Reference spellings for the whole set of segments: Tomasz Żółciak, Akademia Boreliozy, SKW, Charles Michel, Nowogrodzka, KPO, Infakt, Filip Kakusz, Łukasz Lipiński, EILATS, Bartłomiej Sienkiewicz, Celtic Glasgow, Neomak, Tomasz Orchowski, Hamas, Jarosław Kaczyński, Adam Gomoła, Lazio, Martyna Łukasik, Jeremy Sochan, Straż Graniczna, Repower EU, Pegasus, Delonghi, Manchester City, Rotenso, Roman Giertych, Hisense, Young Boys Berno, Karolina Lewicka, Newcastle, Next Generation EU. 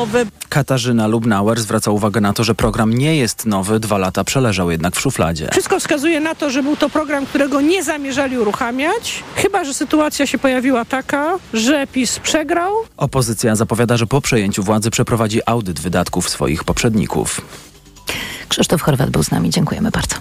nowe. Katarzyna Lubnauer zwraca uwagę na to, że program nie jest nowy, 2 lata przeleżał jednak w szufladzie. Wszystko wskazuje na to, że był to program, którego nie zamierzali uruchamiać, chyba że sytuacja się pojawiła taka, że PiS przegrał. Opozycja zapowiada, że po przejęciu władzy przeprowadzi audyt wydatków swoich poprzedników. Krzysztof Chorwat był z nami. Dziękujemy bardzo.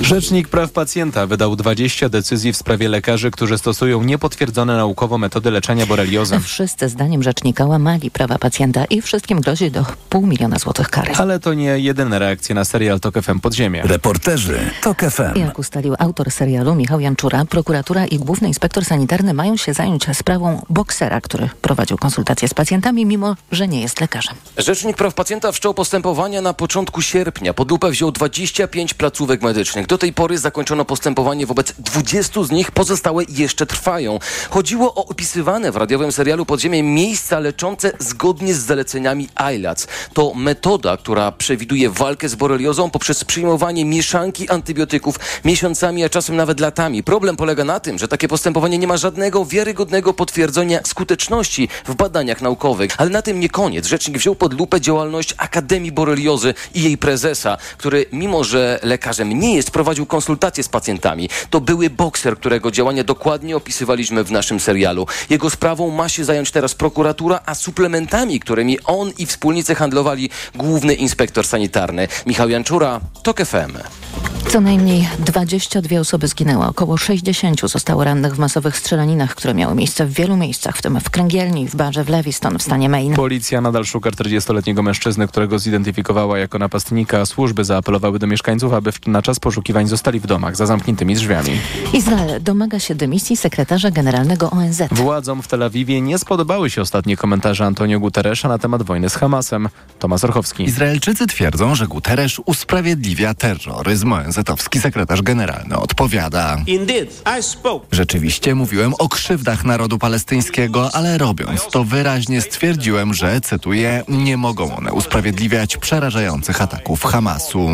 Rzecznik Praw Pacjenta wydał 20 decyzji w sprawie lekarzy, którzy stosują niepotwierdzone naukowo metody leczenia boreliozy. Wszyscy zdaniem rzecznika łamali prawa pacjenta i wszystkim grozi do $500,000 kary. Ale to nie jedyne reakcje na serial TOK FM Podziemie. Reporterzy TOK FM. Jak ustalił autor serialu Michał Janczura, prokuratura i główny inspektor sanitarny mają się zająć sprawą boksera, który prowadził konsultacje z pacjentami, mimo że nie jest lekarzem. Rzecznik Praw Pacjenta wszczął postępowania na początku sierpnia. Pod lupę wziął 25 placówek medycznych. Do tej pory zakończono postępowanie wobec 20 z nich, pozostałe jeszcze trwają. Chodziło o opisywane w radiowym serialu Podziemie miejsca leczące zgodnie z zaleceniami EILATS. To metoda, która przewiduje walkę z boreliozą poprzez przyjmowanie mieszanki antybiotyków miesiącami, a czasem nawet latami. Problem polega na tym, że takie postępowanie nie ma żadnego wiarygodnego potwierdzenia skuteczności w badaniach naukowych. Ale na tym nie koniec. Rzecznik wziął pod lupę działalność Akademii Boreliozy i jej prezesa, który mimo, że lekarzem nie jest, prowadził konsultacje z pacjentami. To były bokser, którego działania dokładnie opisywaliśmy w naszym serialu. Jego sprawą ma się zająć teraz prokuratura, a suplementami, którymi on i wspólnicy handlowali, główny inspektor sanitarny. Michał Janczura, TOK FM. Co najmniej 22 osoby zginęły, około 60 zostało rannych w masowych strzelaninach, które miały miejsce w wielu miejscach, w tym w Kręgielni, w barze w Lewiston, w stanie Maine. Policja nadal szuka 40-letniego mężczyzny, którego zidentyfikowała jako napastnika. Służby zaapelowały do mieszkańców, aby na czas poszukiwań zostali w domach za zamkniętymi drzwiami. Izrael domaga się dymisji sekretarza generalnego ONZ. Władzom w Tel Awiwie nie spodobały się ostatnie komentarze Antonio Guterresa na temat wojny z Hamasem. Tomasz Orchowski. Izraelczycy twierdzą, że Guterres usprawiedliwia terroryzm. ONZ-owski sekretarz generalny odpowiada: rzeczywiście mówiłem o krzywdach narodu palestyńskiego, ale robiąc to wyraźnie stwierdziłem, że, cytuję, nie mogą one usprawiedliwiać przerażających ataków Hamasu.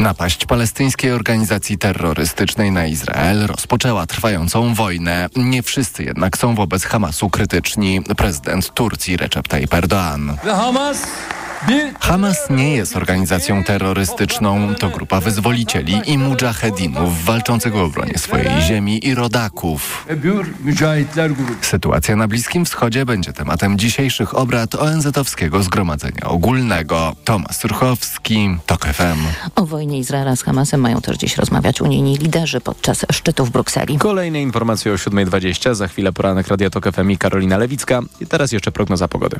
Napaść palestyńskiej organizacji terrorystycznej na Izrael rozpoczęła trwającą wojnę. Nie wszyscy jednak są wobec Hamasu krytyczni. Prezydent Turcji Recep Tayyip Erdoğan. Hamas nie jest organizacją terrorystyczną. To grupa wyzwolicieli i mujahedinów walczących w obronie swojej ziemi i rodaków. Sytuacja na Bliskim Wschodzie będzie tematem dzisiejszych obrad ONZ-owskiego Zgromadzenia Ogólnego. Tomasz Ruchowski, TOK FM. O wojnie Izraela z Hamasem mają też dziś rozmawiać unijni liderzy podczas szczytu w Brukseli. Kolejne informacje o 7:20. Za chwilę poranek Radia TOK FM i Karolina Lewicka. I teraz jeszcze prognoza pogody.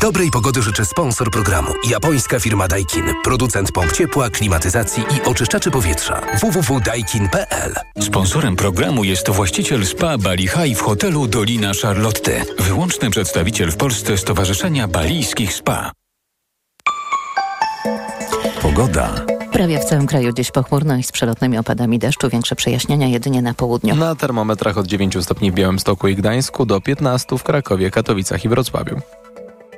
Dobrej pogody życzę sponsor programu. Japońska firma Daikin. Producent pomp ciepła, klimatyzacji i oczyszczaczy powietrza. www.daikin.pl. Sponsorem programu jest właściciel spa Bali High w hotelu Dolina Charlotte. Wyłączny przedstawiciel w Polsce Stowarzyszenia Balijskich Spa. Pogoda. Prawie w całym kraju dziś pochmurno i z przelotnymi opadami deszczu. Większe przejaśnienia jedynie na południu. Na termometrach od 9 stopni w Białymstoku i Gdańsku do 15 w Krakowie, Katowicach i Wrocławiu.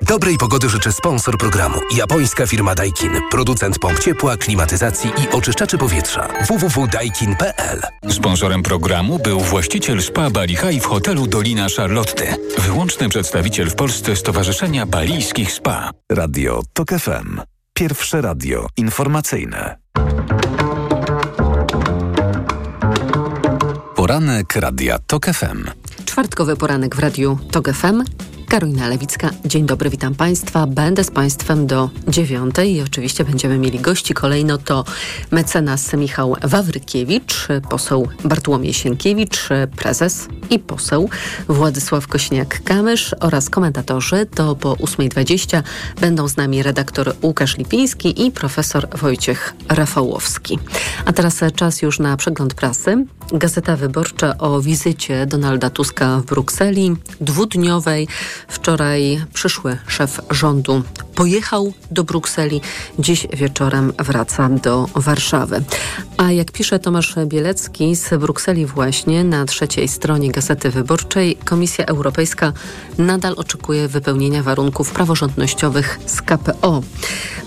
Dobrej pogody życzę sponsor programu. Japońska firma Daikin. Producent pomp ciepła, klimatyzacji i oczyszczaczy powietrza. www.daikin.pl. Sponsorem programu był właściciel spa Bali High w hotelu Dolina Charlotte. Wyłączny przedstawiciel w Polsce Stowarzyszenia Balijskich Spa. Radio TOK FM. Pierwsze radio informacyjne. Poranek Radia TOK FM. Czwartkowy poranek w Radiu TOK FM. Karolina Lewicka. Dzień dobry, witam Państwa. Będę z Państwem do 9:00 i oczywiście będziemy mieli gości. Kolejno to mecenas Michał Wawrykiewicz, poseł Bartłomiej Sienkiewicz, prezes i poseł Władysław Kosiniak-Kamysz oraz komentatorzy. To po 8:20 będą z nami redaktor Łukasz Lipiński i profesor Wojciech Rafałowski. A teraz czas już na przegląd prasy. Gazeta Wyborcza o wizycie Donalda Tuska w Brukseli, dwudniowej. Wczoraj przyszły szef rządu pojechał do Brukseli, dziś wieczorem wraca do Warszawy. A jak pisze Tomasz Bielecki z Brukseli właśnie na trzeciej stronie Gazety Wyborczej, Komisja Europejska nadal oczekuje wypełnienia warunków praworządnościowych z KPO.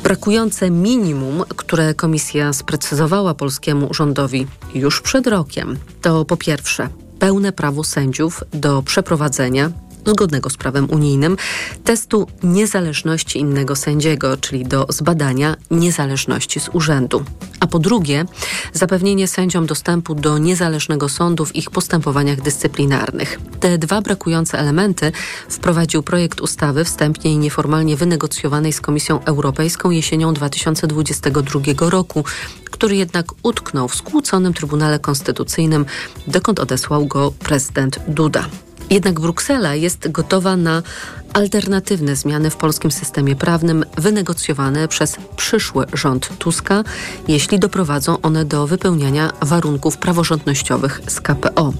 Brakujące minimum, które Komisja sprecyzowała polskiemu rządowi już przed rokiem, To po pierwsze pełne prawo sędziów do przeprowadzenia, zgodnego z prawem unijnym, testu niezależności innego sędziego, czyli do zbadania niezależności z urzędu. A po drugie, zapewnienie sędziom dostępu do niezależnego sądu w ich postępowaniach dyscyplinarnych. Te dwa brakujące elementy wprowadził projekt ustawy wstępnie i nieformalnie wynegocjowanej z Komisją Europejską jesienią 2022 roku, który jednak utknął w skłóconym Trybunale Konstytucyjnym, dokąd odesłał go prezydent Duda. Jednak Bruksela jest gotowa na alternatywne zmiany w polskim systemie prawnym wynegocjowane przez przyszły rząd Tuska, jeśli doprowadzą one do wypełniania warunków praworządnościowych z KPO.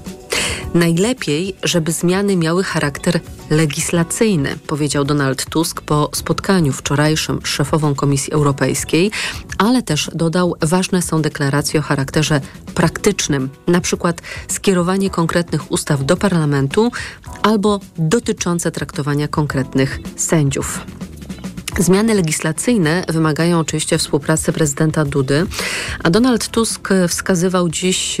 Najlepiej, żeby zmiany miały charakter legislacyjny, powiedział Donald Tusk po spotkaniu wczorajszym z szefową Komisji Europejskiej, ale też dodał, ważne są deklaracje o charakterze praktycznym, na przykład skierowanie konkretnych ustaw do parlamentu albo dotyczące traktowania konkretnych sędziów. Zmiany legislacyjne wymagają oczywiście współpracy prezydenta Dudy, a Donald Tusk wskazywał dziś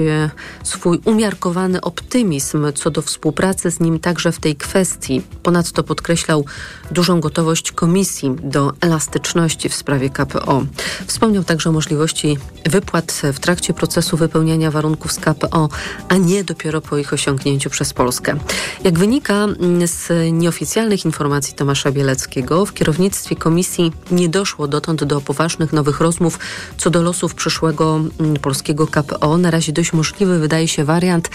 swój umiarkowany optymizm co do współpracy z nim także w tej kwestii. Ponadto podkreślał dużą gotowość Komisji do elastyczności w sprawie KPO. Wspomniał także o możliwości wypłat w trakcie procesu wypełniania warunków z KPO, a nie dopiero po ich osiągnięciu przez Polskę. Jak wynika z nieoficjalnych informacji Tomasza Bieleckiego, w kierownictwie Komisji nie doszło dotąd do poważnych nowych rozmów co do losów przyszłego polskiego KPO. Na razie dość możliwy wydaje się wariant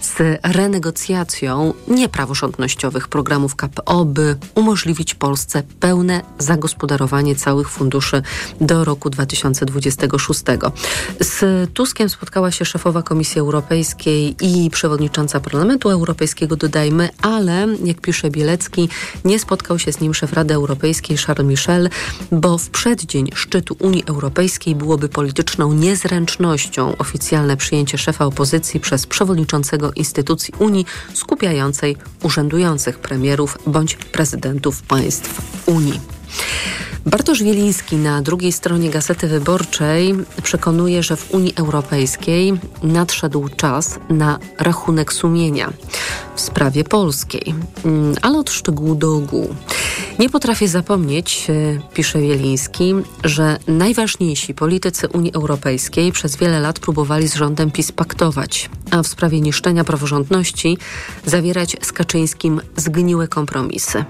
z renegocjacją niepraworządnościowych programów KPO, by umożliwić Polsce pełne zagospodarowanie całych funduszy do roku 2026. Z Tuskiem spotkała się szefowa Komisji Europejskiej i przewodnicząca Parlamentu Europejskiego, dodajmy, ale jak pisze Bielecki, nie spotkał się z nim szef Rady Europejskiej Charles Michel, bo w przeddzień szczytu Unii Europejskiej byłoby polityczną niezręcznością oficjalne przyjęcie szefa opozycji przez przewodniczącego instytucji Unii skupiającej urzędujących premierów bądź prezydentów państw Unii. Bartosz Wieliński na drugiej stronie Gazety Wyborczej przekonuje, że w Unii Europejskiej nadszedł czas na rachunek sumienia w sprawie polskiej, ale od szczegółu do ogółu. Nie potrafię zapomnieć, pisze Wieliński, że najważniejsi politycy Unii Europejskiej przez wiele lat próbowali z rządem PiS paktować, a w sprawie niszczenia praworządności zawierać z Kaczyńskim zgniłe kompromisy.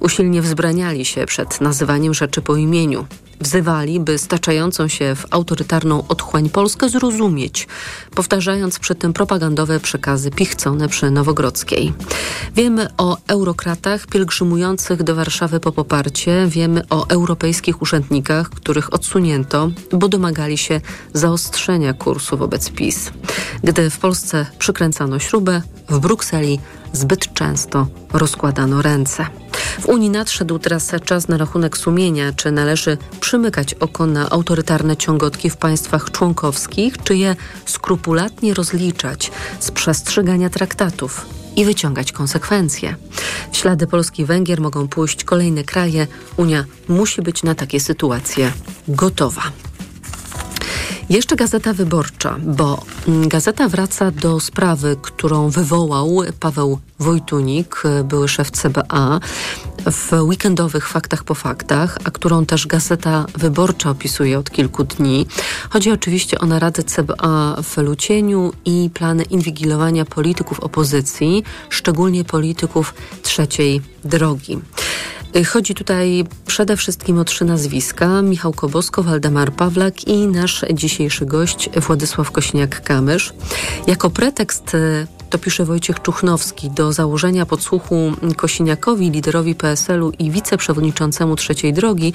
Usilnie wzbraniali się przed nazywaniem rzeczy po imieniu. Wzywali, by staczającą się w autorytarną otchłań Polskę zrozumieć, powtarzając przy tym propagandowe przekazy pichcone przy Nowogrodzkiej. Wiemy o eurokratach pielgrzymujących do Warszawy po poparcie, wiemy o europejskich urzędnikach, których odsunięto, bo domagali się zaostrzenia kursu wobec PiS. Gdy w Polsce przykręcano śrubę, w Brukseli zbyt często rozkładano ręce. W Unii nadszedł teraz czas na rachunek sumienia. Czy należy przymykać oko na autorytarne ciągotki w państwach członkowskich, czy je skrupulatnie rozliczać z przestrzegania traktatów i wyciągać konsekwencje? W ślady Polski i Węgier mogą pójść kolejne kraje. Unia musi być na takie sytuacje gotowa. Jeszcze Gazeta Wyborcza, bo Gazeta wraca do sprawy, którą wywołał Paweł Wojtunik, były szef CBA, w weekendowych Faktach po faktach, a którą też Gazeta Wyborcza opisuje od kilku dni. Chodzi oczywiście o naradę CBA w Lucieniu i plany inwigilowania polityków opozycji, szczególnie polityków Trzeciej Drogi. Chodzi tutaj przede wszystkim o 3 nazwiska: Michał Kobosko, Waldemar Pawlak i nasz dzisiejszy gość Władysław Kosiniak-Kamysz. Jako pretekst, to pisze Wojciech Czuchnowski, do założenia podsłuchu Kosiniakowi, liderowi PSL-u i wiceprzewodniczącemu Trzeciej Drogi,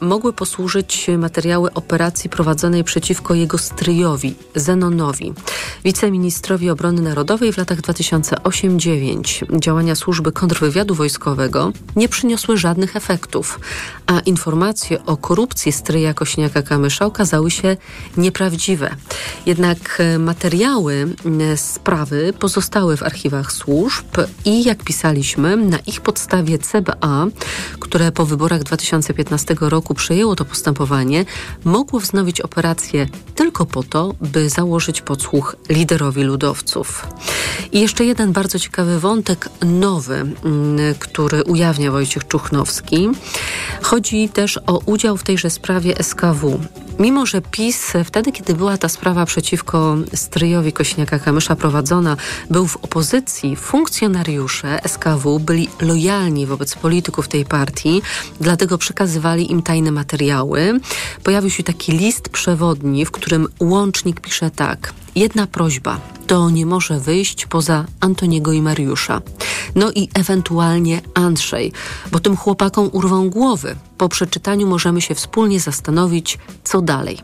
mogły posłużyć materiały operacji prowadzonej przeciwko jego stryjowi, Zenonowi, wiceministrowi obrony narodowej w latach 2008-2009. Działania służby kontrwywiadu wojskowego nie przyniosły żadnych efektów, a informacje o korupcji stryja Kosiniaka-Kamysza okazały się nieprawdziwe. Jednak materiały sprawy pozostały w archiwach służb i, jak pisaliśmy, na ich podstawie CBA, które po wyborach 2015 2015 roku przejęło to postępowanie, mogło wznowić operację tylko po to, by założyć podsłuch liderowi ludowców. I jeszcze jeden bardzo ciekawy wątek, nowy, który ujawnia Wojciech Czuchnowski. Chodzi też o udział w tejże sprawie SKW. Mimo że PiS wtedy, kiedy była ta sprawa przeciwko stryjowi Kosiniaka-Kamysza prowadzona, był w opozycji, funkcjonariusze SKW byli lojalni wobec polityków tej partii, dlatego przekazywali im tajne materiały. Pojawił się taki list przewodni, w którym łącznik pisze tak: jedna prośba, to nie może wyjść poza Antoniego i Mariusza. No i ewentualnie Andrzej, bo tym chłopakom urwą głowy. Po przeczytaniu możemy się wspólnie zastanowić, co dalej.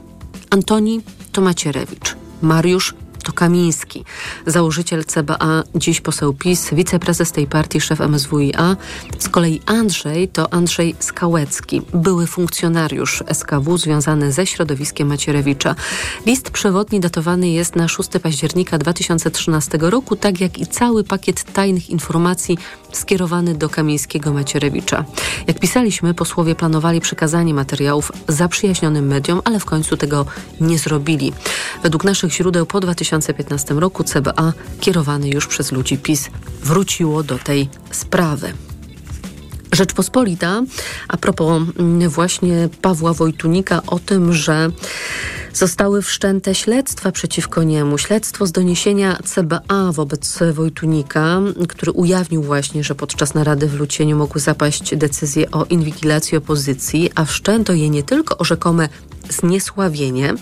Antoni to Macierewicz, Mariusz to Kamiński, założyciel CBA, dziś poseł PiS, wiceprezes tej partii, szef MSWiA. Z kolei Andrzej to Andrzej Skałecki, były funkcjonariusz SKW związany ze środowiskiem Macierewicza. List przewodni datowany jest na 6 października 2013 roku, tak jak i cały pakiet tajnych informacji skierowany do Kamińskiego Macierewicza. Jak pisaliśmy, posłowie planowali przekazanie materiałów zaprzyjaźnionym mediom, ale w końcu tego nie zrobili. Według naszych źródeł po 2015 roku CBA, kierowany już przez ludzi PiS, wróciło do tej sprawy. Rzeczpospolita, a propos właśnie Pawła Wojtunika, o tym, że zostały wszczęte śledztwa przeciwko niemu. Śledztwo z doniesienia CBA wobec Wojtunika, który ujawnił właśnie, że podczas narady w Lucieniu mogły zapaść decyzje o inwigilacji opozycji, a wszczęto je nie tylko o rzekome zniesławienie,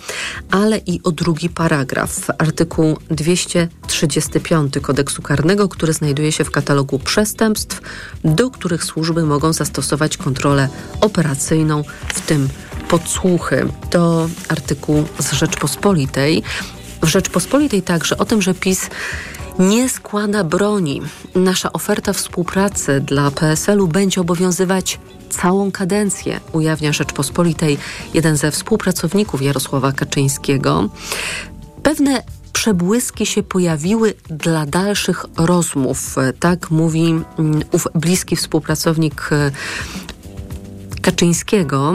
ale i o drugi paragraf, artykuł 235 kodeksu karnego, który znajduje się w katalogu przestępstw, do których służby mogą zastosować kontrolę operacyjną, w tym podsłuchy. To artykuł z Rzeczpospolitej. W Rzeczpospolitej także o tym, że PiS nie składa broni. Nasza oferta współpracy dla PSL-u będzie obowiązywać całą kadencję, ujawnia Rzeczpospolitej jeden ze współpracowników Jarosława Kaczyńskiego. Pewne przebłyski się pojawiły dla dalszych rozmów. Tak mówi ów bliski współpracownik Kaczyńskiego.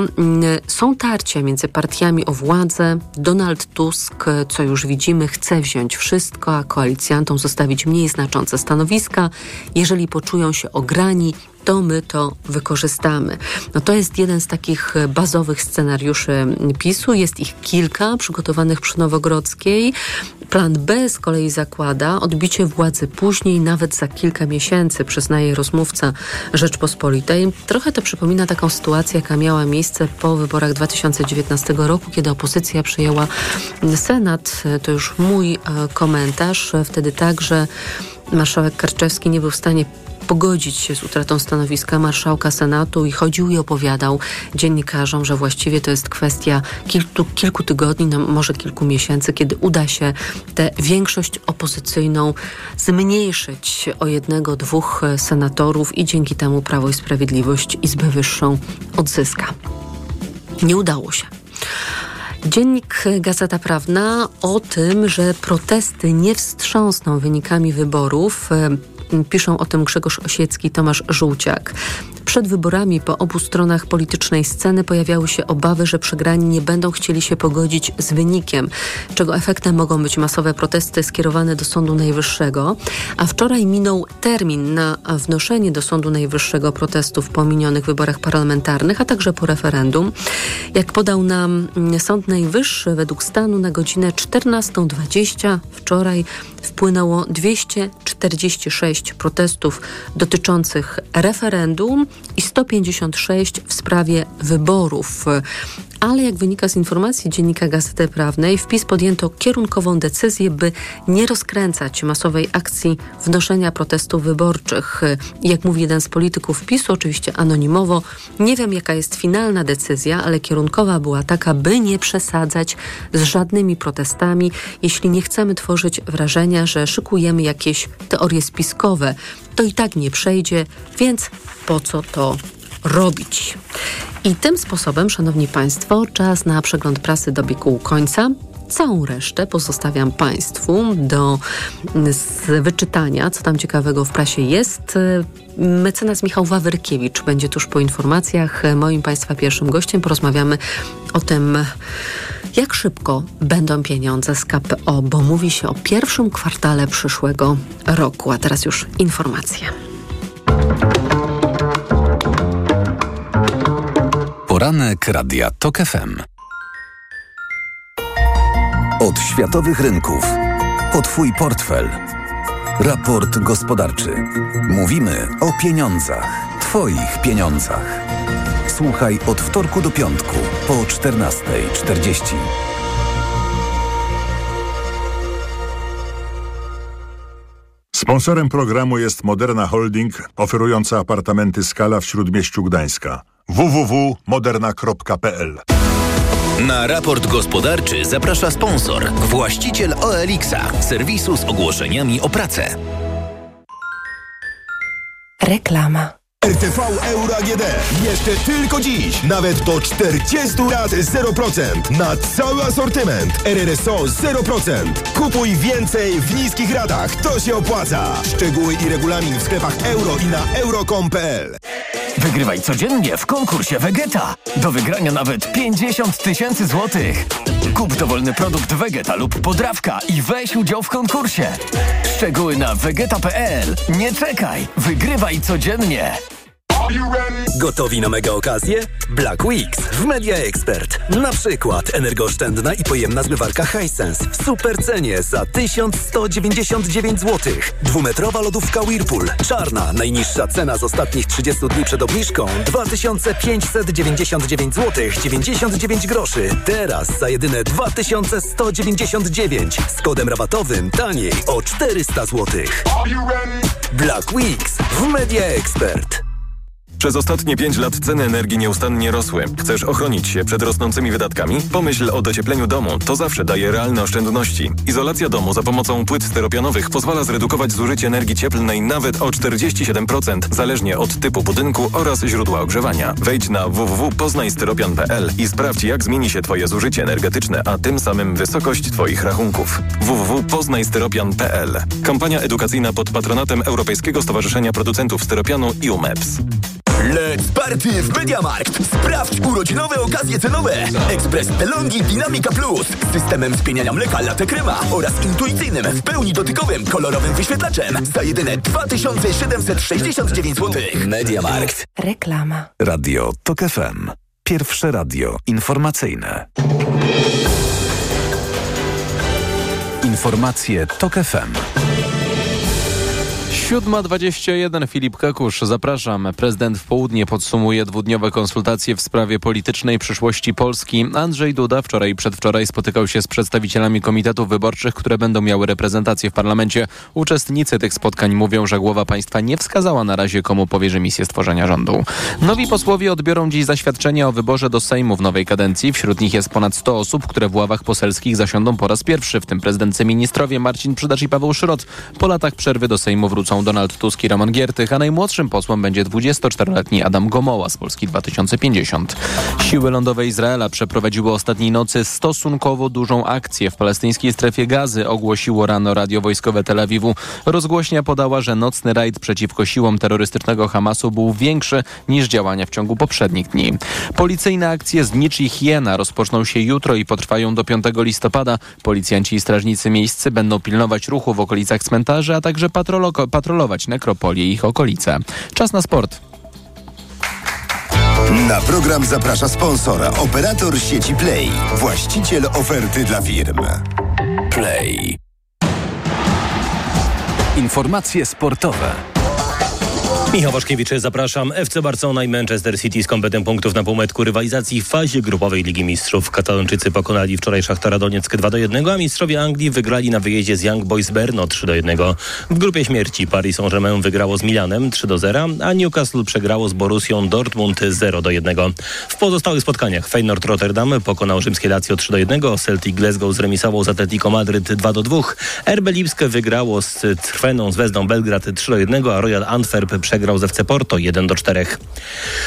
Są tarcia między partiami o władzę. Donald Tusk, co już widzimy, chce wziąć wszystko, a koalicjantom zostawić mniej znaczące stanowiska. Jeżeli poczują się ograni, to my to wykorzystamy. No to jest jeden z takich bazowych scenariuszy PiS-u. Jest ich kilka przygotowanych przy Nowogrodzkiej. Plan B z kolei zakłada odbicie władzy później, nawet za kilka miesięcy, przyznaje rozmówca Rzeczpospolitej. Trochę to przypomina taką sytuację, jaka miała miejsce po wyborach 2019 roku, kiedy opozycja przejęła Senat. To już mój komentarz. Wtedy także marszałek Karczewski nie był w stanie pogodzić się z utratą stanowiska marszałka Senatu i chodził i opowiadał dziennikarzom, że właściwie to jest kwestia kilku tygodni, no może kilku miesięcy, kiedy uda się tę większość opozycyjną zmniejszyć o jednego, dwóch senatorów i dzięki temu Prawo i Sprawiedliwość Izbę Wyższą odzyska. Nie udało się. Dziennik Gazeta Prawna o tym, że protesty nie wstrząsną wynikami wyborów. Piszą o tym Grzegorz Osiecki i Tomasz Żółciak. Przed wyborami po obu stronach politycznej sceny pojawiały się obawy, że przegrani nie będą chcieli się pogodzić z wynikiem, czego efektem mogą być masowe protesty skierowane do Sądu Najwyższego, a wczoraj minął termin na wnoszenie do Sądu Najwyższego protestów po minionych wyborach parlamentarnych, a także po referendum. Jak podał nam Sąd Najwyższy, według stanu na godzinę 14:20 wczoraj wpłynęło 246 protestów dotyczących referendum i 156 w sprawie wyborów. Ale jak wynika z informacji Dziennika Gazety Prawnej, w PiS podjęto kierunkową decyzję, by nie rozkręcać masowej akcji wnoszenia protestów wyborczych. Jak mówi jeden z polityków PiS-u, oczywiście anonimowo, nie wiem jaka jest finalna decyzja, ale kierunkowa była taka, by nie przesadzać z żadnymi protestami, jeśli nie chcemy tworzyć wrażenia, że szykujemy jakieś teorie spiskowe. To i tak nie przejdzie, więc po co to robić? I tym sposobem, szanowni państwo, czas na przegląd prasy dobiegł końca. Całą resztę pozostawiam Państwu do wyczytania, co tam ciekawego w prasie jest. Mecenas Michał Wawrykiewicz będzie tuż po informacjach moim Państwa pierwszym gościem. Porozmawiamy o tym, jak szybko będą pieniądze z KPO, bo mówi się o pierwszym kwartale przyszłego roku. A teraz już informacje. Poranek Radia TOK FM. Od światowych rynków po Twój portfel. Raport gospodarczy. Mówimy o pieniądzach. Twoich pieniądzach. Słuchaj od wtorku do piątku po 14:40. Sponsorem programu jest Moderna Holding, oferująca apartamenty Skala w Śródmieściu Gdańska. www.moderna.pl. Na raport gospodarczy zaprasza sponsor, właściciel OLX-a, serwisu z ogłoszeniami o pracę. Reklama. RTV Euro AGD. Jeszcze tylko dziś. Nawet do 40 rat 0%. Na cały asortyment. RRSO 0%. Kupuj więcej w niskich ratach. To się opłaca. Szczegóły i regulamin w sklepach euro i na euro.com.pl. Wygrywaj codziennie w konkursie Vegeta. Do wygrania nawet 50 000 złotych. Kup dowolny produkt Vegeta lub podrawka i weź udział w konkursie. Szczegóły na vegeta.pl. Nie czekaj. Wygrywaj codziennie. Gotowi na mega okazję? Black Weeks w Media Expert. Na przykład energooszczędna i pojemna zmywarka Hisense w super cenie za 1199 zł. Dwumetrowa lodówka Whirlpool. Czarna, najniższa cena z ostatnich 30 dni przed obniżką 2599 zł. 99 groszy. Teraz za jedyne 2199 z kodem rabatowym taniej o 400 zł. Black Weeks w Media Expert. Przez ostatnie 5 lat ceny energii nieustannie rosły. Chcesz ochronić się przed rosnącymi wydatkami? Pomyśl o dociepleniu domu. To zawsze daje realne oszczędności. Izolacja domu za pomocą płyt styropianowych pozwala zredukować zużycie energii cieplnej nawet o 47%, zależnie od typu budynku oraz źródła ogrzewania. Wejdź na www.poznajstyropian.pl i sprawdź, jak zmieni się Twoje zużycie energetyczne, a tym samym wysokość Twoich rachunków. www.poznajstyropian.pl. Kampania edukacyjna pod patronatem Europejskiego Stowarzyszenia Producentów Styropianu i UMEPS. Let's party w MediaMarkt! Sprawdź urodzinowe okazje cenowe! Ekspres Delonghi Dynamica Plus z systemem spieniania mleka latte crema oraz intuicyjnym, w pełni dotykowym, kolorowym wyświetlaczem za jedyne 2769 zł. MediaMarkt. Reklama. Radio TOK FM. Pierwsze radio informacyjne. Informacje TOK FM. 7:21, Filip Kakusz, zapraszam. Prezydent w południe podsumuje dwudniowe konsultacje w sprawie politycznej przyszłości Polski. Andrzej Duda wczoraj i przedwczoraj spotykał się z przedstawicielami komitetów wyborczych, które będą miały reprezentację w parlamencie. Uczestnicy tych spotkań mówią, że głowa państwa nie wskazała na razie, komu powierzy misję stworzenia rządu. Nowi posłowie odbiorą dziś zaświadczenia o wyborze do Sejmu w nowej kadencji. Wśród nich jest ponad 100 osób, które w ławach poselskich zasiądą po raz pierwszy, w tym prezydency ministrowie Marcin Przydacz i Paweł Szrot. Po latach przerwy do Sejmu wrócą Donald Tusk i Roman Giertych, a najmłodszym posłem będzie 24-letni Adam Gomoła z Polski 2050. Siły lądowe Izraela przeprowadziły ostatniej nocy stosunkowo dużą akcję w palestyńskiej strefie Gazy, ogłosiło rano radio wojskowe Tel Awiwu. Rozgłośnia podała, że nocny rajd przeciwko siłom terrorystycznego Hamasu był większy niż działania w ciągu poprzednich dni. Policyjne akcje Znicz i Hiena rozpoczną się jutro i potrwają do 5 listopada. Policjanci i strażnicy miejscy będą pilnować ruchu w okolicach cmentarzy, a także patrolować nekropolie i ich okolice. Czas na sport. Na program zaprasza sponsora, operator sieci Play, właściciel oferty dla firm. Play. Informacje sportowe. Michał Waszkiewicz, zapraszam. FC Barcelona i Manchester City z kompetem punktów na półmetku rywalizacji w fazie grupowej Ligi Mistrzów. Katalończycy pokonali wczoraj Szachtara Donieck 2-1, a mistrzowie Anglii wygrali na wyjeździe z Young Boys Berno 3-1. W grupie śmierci Paris Saint-Germain wygrało z Milanem 3-0, a Newcastle przegrało z Borussią Dortmund 0-1. W pozostałych spotkaniach Feyenoord Rotterdam pokonał rzymskie Lazio 3-1, Celtic Glasgow zremisował z Atletico Madryt 2-2, RB Lipsk wygrało z Trweną Zvezdą Belgrad 3-1, a Royal Antwerp przegrało przegrał z FC Porto 1-4.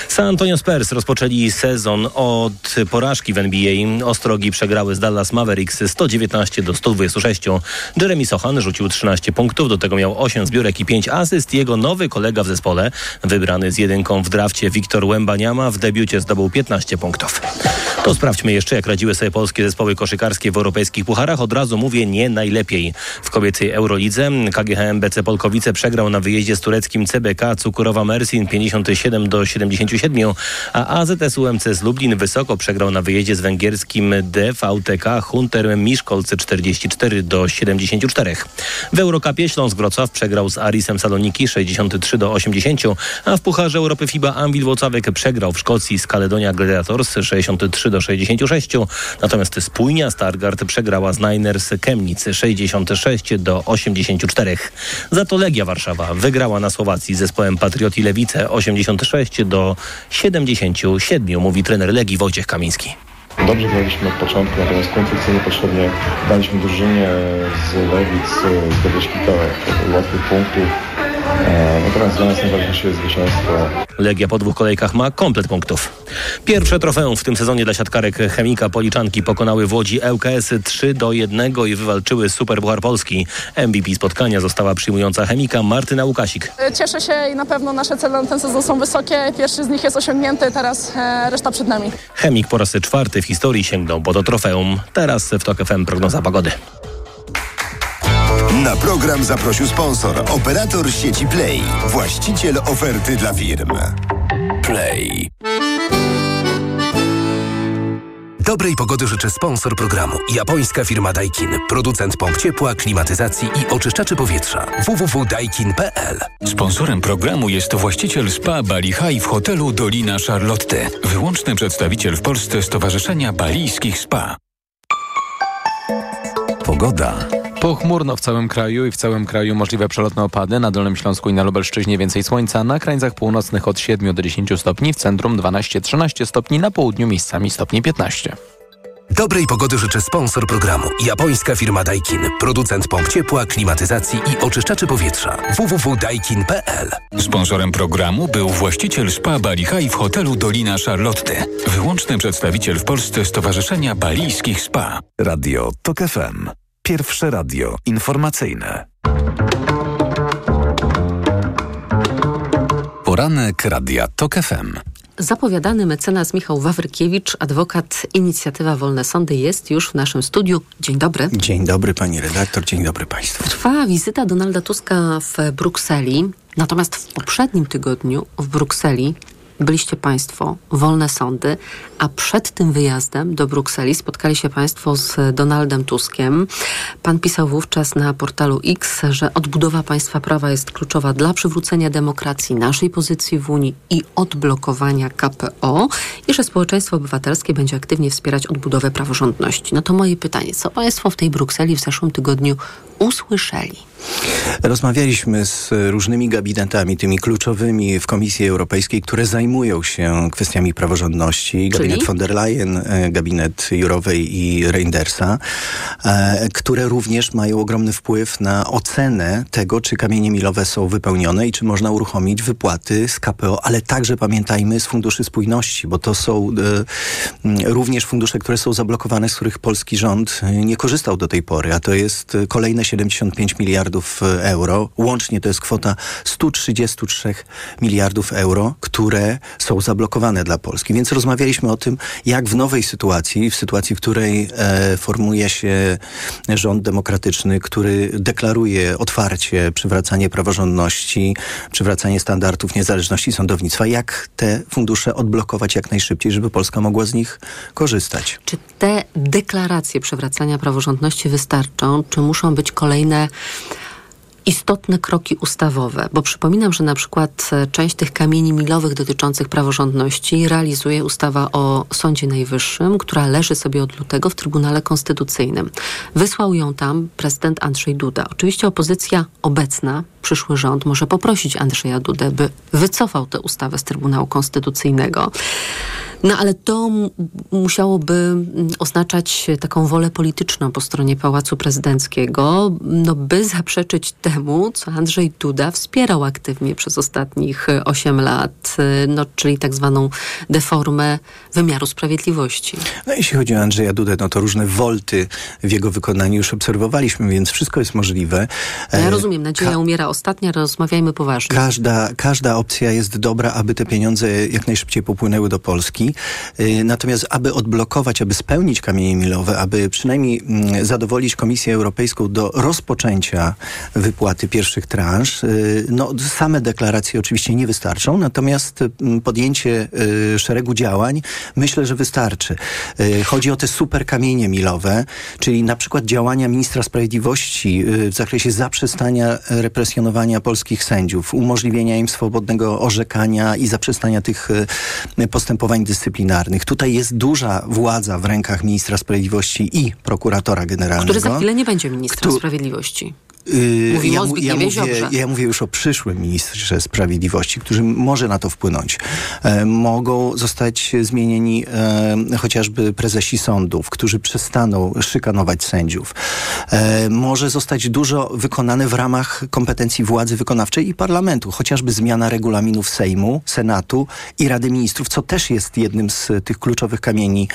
San Antonio Spurs rozpoczęli sezon od porażki w NBA. Ostrogi przegrały z Dallas Mavericks 119-126. Jeremy Sochan rzucił 13 punktów, do tego miał 8 zbiórek i 5 asyst. Jego nowy kolega w zespole, wybrany z jedynką w drafcie Victor Wembanyama, w debiucie zdobył 15 punktów. To sprawdźmy jeszcze, jak radziły sobie polskie zespoły koszykarskie w europejskich pucharach. Od razu mówię, nie najlepiej. W kobiecej Eurolidze KGHM BC Polkowice przegrał na wyjeździe z tureckim CBK Cukurowa Mersin 57-77, a AZS UMC z Lublin wysoko przegrał na wyjeździe z węgierskim DVTK Hunter Miszkolce 44-74. W Eurocupie Śląsk Wrocław przegrał z Arisem Saloniki 63-80, a w Pucharze Europy FIBA Anwil Włocławek przegrał w Szkocji z Caledonia Gladiators 63-66, natomiast Spójnia Stargard przegrała z Niners Chemnic 66-84. Za to Legia Warszawa wygrała na Słowacji z zespołem Patrioti Lewice 86-77, mówi trener Legii Wojciech Kamiński. Dobrze graliśmy od początku, natomiast koncepcyjnie potrzebnie daliśmy drużynie z Lewic zdobyć kilka łatwych punktów. No teraz dla nas najważniejsze jest zwycięstwo. Legia po 2 kolejkach ma komplet punktów. Pierwsze trofeum w tym sezonie dla siatkarek Chemika Policzanki pokonały w Łodzi ŁKS 3-1 i wywalczyły Superpuchar Polski. MVP spotkania została przyjmująca Chemika Martyna Łukasik. Cieszę się i na pewno nasze cele na ten sezon są wysokie. Pierwszy z nich jest osiągnięty, teraz reszta przed nami. Chemik po raz 4 w historii sięgnął po to trofeum. Teraz w TOK FM prognoza pogody. Na program zaprosił sponsor, operator sieci Play, właściciel oferty dla firm. Play. Dobrej pogody życzę sponsor programu. Japońska firma Daikin. Producent pomp ciepła, klimatyzacji i oczyszczaczy powietrza. www.daikin.pl. Sponsorem programu jest właściciel spa Bali High w hotelu Dolina Charlotte. Wyłączny przedstawiciel w Polsce Stowarzyszenia Balijskich Spa. Pogoda. Pochmurno w całym kraju i w całym kraju możliwe przelotne opady. Na Dolnym Śląsku i na Lubelszczyźnie więcej słońca. Na krańcach północnych od 7 do 10 stopni. W centrum 12-13 stopni. Na południu miejscami stopni 15. Dobrej pogody życzę sponsor programu. Japońska firma Daikin. Producent pomp ciepła, klimatyzacji i oczyszczaczy powietrza. www.daikin.pl. Sponsorem programu był właściciel spa Bali High w hotelu Dolina Charlotte. Wyłączny przedstawiciel w Polsce Stowarzyszenia Balijskich Spa. Radio TOK FM. Pierwsze radio informacyjne. Poranek Radia TOK FM. Zapowiadany mecenas Michał Wawrykiewicz, adwokat Inicjatywa Wolne Sądy, jest już w naszym studiu. Dzień dobry. Dzień dobry pani redaktor, dzień dobry państwu. Trwa wizyta Donalda Tuska w Brukseli, natomiast w poprzednim tygodniu w Brukseli byliście państwo, wolne sądy, a przed tym wyjazdem do Brukseli spotkali się państwo z Donaldem Tuskiem. Pan pisał wówczas na portalu X, że odbudowa państwa prawa jest kluczowa dla przywrócenia demokracji, naszej pozycji w Unii i odblokowania KPO i że społeczeństwo obywatelskie będzie aktywnie wspierać odbudowę praworządności. No to moje pytanie, co państwo w tej Brukseli w zeszłym tygodniu usłyszeli? Rozmawialiśmy z różnymi gabinetami, tymi kluczowymi w Komisji Europejskiej, które zajmują się kwestiami praworządności. Czyli? Gabinet von der Leyen, gabinet Jurowej i Reindersa, które również mają ogromny wpływ na ocenę tego, czy kamienie milowe są wypełnione i czy można uruchomić wypłaty z KPO, ale także pamiętajmy z funduszy spójności, bo to są również fundusze, które są zablokowane, z których polski rząd nie korzystał do tej pory, a to jest kolejne 75 miliardów euro. Łącznie to jest kwota 133 miliardów euro, które są zablokowane dla Polski. Więc rozmawialiśmy o tym, jak w nowej sytuacji, w sytuacji, w której formuje się rząd demokratyczny, który deklaruje otwarcie przywracanie praworządności, przywracanie standardów niezależności sądownictwa, jak te fundusze odblokować jak najszybciej, żeby Polska mogła z nich korzystać. Czy te deklaracje przywracania praworządności wystarczą? Czy muszą być kolejne istotne kroki ustawowe? Bo przypominam, że na przykład część tych kamieni milowych dotyczących praworządności realizuje ustawa o Sądzie Najwyższym, która leży sobie od lutego w Trybunale Konstytucyjnym. Wysłał ją tam prezydent Andrzej Duda. Oczywiście opozycja obecna przyszły rząd może poprosić Andrzeja Dudę, by wycofał tę ustawę z Trybunału Konstytucyjnego. No ale to musiałoby oznaczać taką wolę polityczną po stronie Pałacu Prezydenckiego, no by zaprzeczyć temu, co Andrzej Duda wspierał aktywnie przez ostatnich 8 lat, no, czyli tak zwaną deformę wymiaru sprawiedliwości. No jeśli chodzi o Andrzeja Dudę, no to różne wolty w jego wykonaniu już obserwowaliśmy, więc wszystko jest możliwe. Ja rozumiem, nadzieja umiera ostatnia, rozmawiajmy poważnie. Każda opcja jest dobra, aby te pieniądze jak najszybciej popłynęły do Polski. Natomiast aby odblokować, aby spełnić kamienie milowe, aby przynajmniej zadowolić Komisję Europejską do rozpoczęcia wypłaty pierwszych transz, no same deklaracje oczywiście nie wystarczą, natomiast podjęcie szeregu działań myślę, że wystarczy. Chodzi o te super kamienie milowe, czyli na przykład działania ministra sprawiedliwości w zakresie zaprzestania represjonowania polskich sędziów, umożliwienia im swobodnego orzekania i zaprzestania tych postępowań dyscyplinarnych. Tutaj jest duża władza w rękach ministra sprawiedliwości i prokuratora generalnego. Który za chwilę nie będzie ministrem sprawiedliwości. Ja mówię już o przyszłym ministrze sprawiedliwości, który może na to wpłynąć. Mogą zostać zmienieni chociażby prezesi sądów, którzy przestaną szykanować sędziów. Może zostać dużo wykonane w ramach kompetencji władzy wykonawczej i parlamentu. Chociażby zmiana regulaminów Sejmu, Senatu i Rady Ministrów, co też jest jednym z tych kluczowych kamieni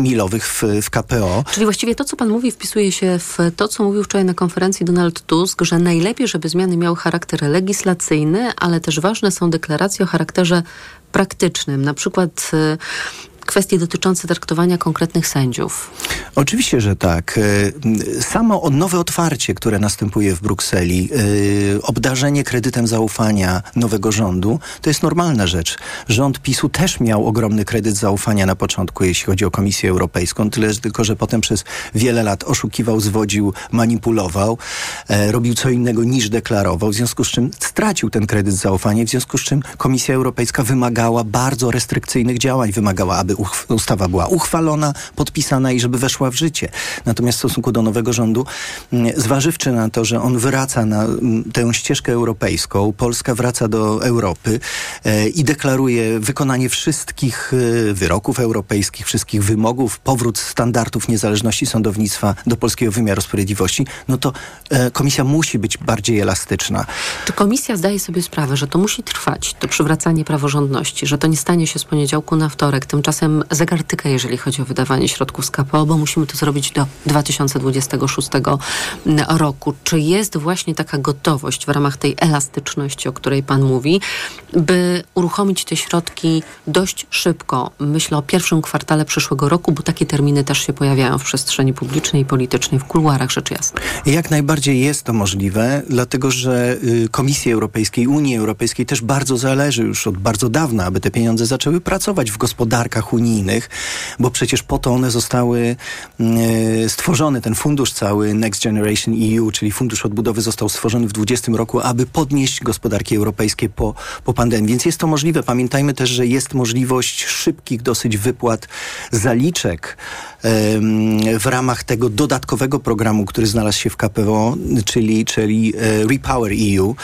milowych w KPO. Czyli właściwie to, co pan mówi, wpisuje się w to, co mówił wczoraj na konferencji Donald Tusk, że najlepiej, żeby zmiany miały charakter legislacyjny, ale też ważne są deklaracje o charakterze praktycznym, na przykład kwestie dotyczące traktowania konkretnych sędziów. Oczywiście, że tak. Samo nowe otwarcie, które następuje w Brukseli, obdarzenie kredytem zaufania nowego rządu, to jest normalna rzecz. Rząd PiS-u też miał ogromny kredyt zaufania na początku, jeśli chodzi o Komisję Europejską, tyle tylko, że potem przez wiele lat oszukiwał, zwodził, manipulował, robił co innego niż deklarował, w związku z czym stracił ten kredyt zaufania, w związku z czym Komisja Europejska wymagała bardzo restrykcyjnych działań, wymagała, aby ustawa była uchwalona, podpisana i żeby weszła w życie. Natomiast w stosunku do nowego rządu, zważywszy na to, że on wraca na tę ścieżkę europejską, Polska wraca do Europy i deklaruje wykonanie wszystkich wyroków europejskich, wszystkich wymogów, powrót standardów niezależności sądownictwa do polskiego wymiaru sprawiedliwości, no to komisja musi być bardziej elastyczna. Czy komisja zdaje sobie sprawę, że to musi trwać, to przywracanie praworządności, że to nie stanie się z poniedziałku na wtorek, tymczasem zegartyka, jeżeli chodzi o wydawanie środków z KPO, bo musimy to zrobić do 2026 roku. Czy jest właśnie taka gotowość w ramach tej elastyczności, o której pan mówi, by uruchomić te środki dość szybko? Myślę o pierwszym kwartale przyszłego roku, bo takie terminy też się pojawiają w przestrzeni publicznej i politycznej, w kuluarach rzecz jasna. Jak najbardziej jest to możliwe, dlatego że Komisji Europejskiej, Unii Europejskiej też bardzo zależy już od bardzo dawna, aby te pieniądze zaczęły pracować w gospodarce unijnych, bo przecież po to one zostały stworzone, ten fundusz cały Next Generation EU, czyli Fundusz Odbudowy został stworzony w 2020 roku, aby podnieść gospodarki europejskie po pandemii. Więc jest to możliwe. Pamiętajmy też, że jest możliwość szybkich dosyć wypłat zaliczek w ramach tego dodatkowego programu, który znalazł się w KPO, czyli Repower EU.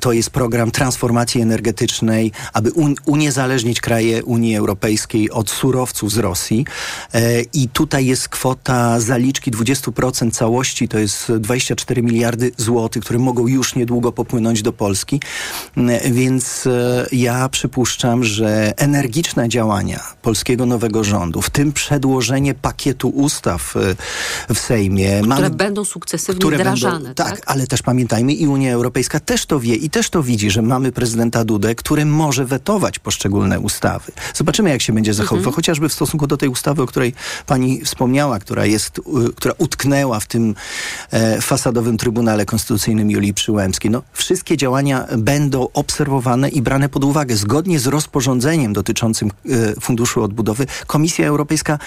To jest program transformacji energetycznej, aby uniezależnić kraje Unii Europejskiej od surowców z Rosji i tutaj jest kwota zaliczki 20% całości, to jest 24 miliardy złotych, które mogą już niedługo popłynąć do Polski, więc ja przypuszczam, że energiczne działania polskiego nowego rządu, w tym przedłożenie pakietu ustaw w Sejmie, które będą sukcesywnie wdrażane. Tak, ale też pamiętajmy i Unia Europejska też to wie i też to widzi, że mamy prezydenta Dudę, który może wetować poszczególne ustawy. Zobaczymy, jak się będzie zachowywał, chociażby w stosunku do tej ustawy, o której pani wspomniała, która utknęła w tym fasadowym Trybunale Konstytucyjnym Julii Przyłębskiej. No, wszystkie działania będą obserwowane i brane pod uwagę. Zgodnie z rozporządzeniem dotyczącym Funduszu Odbudowy Komisja Europejska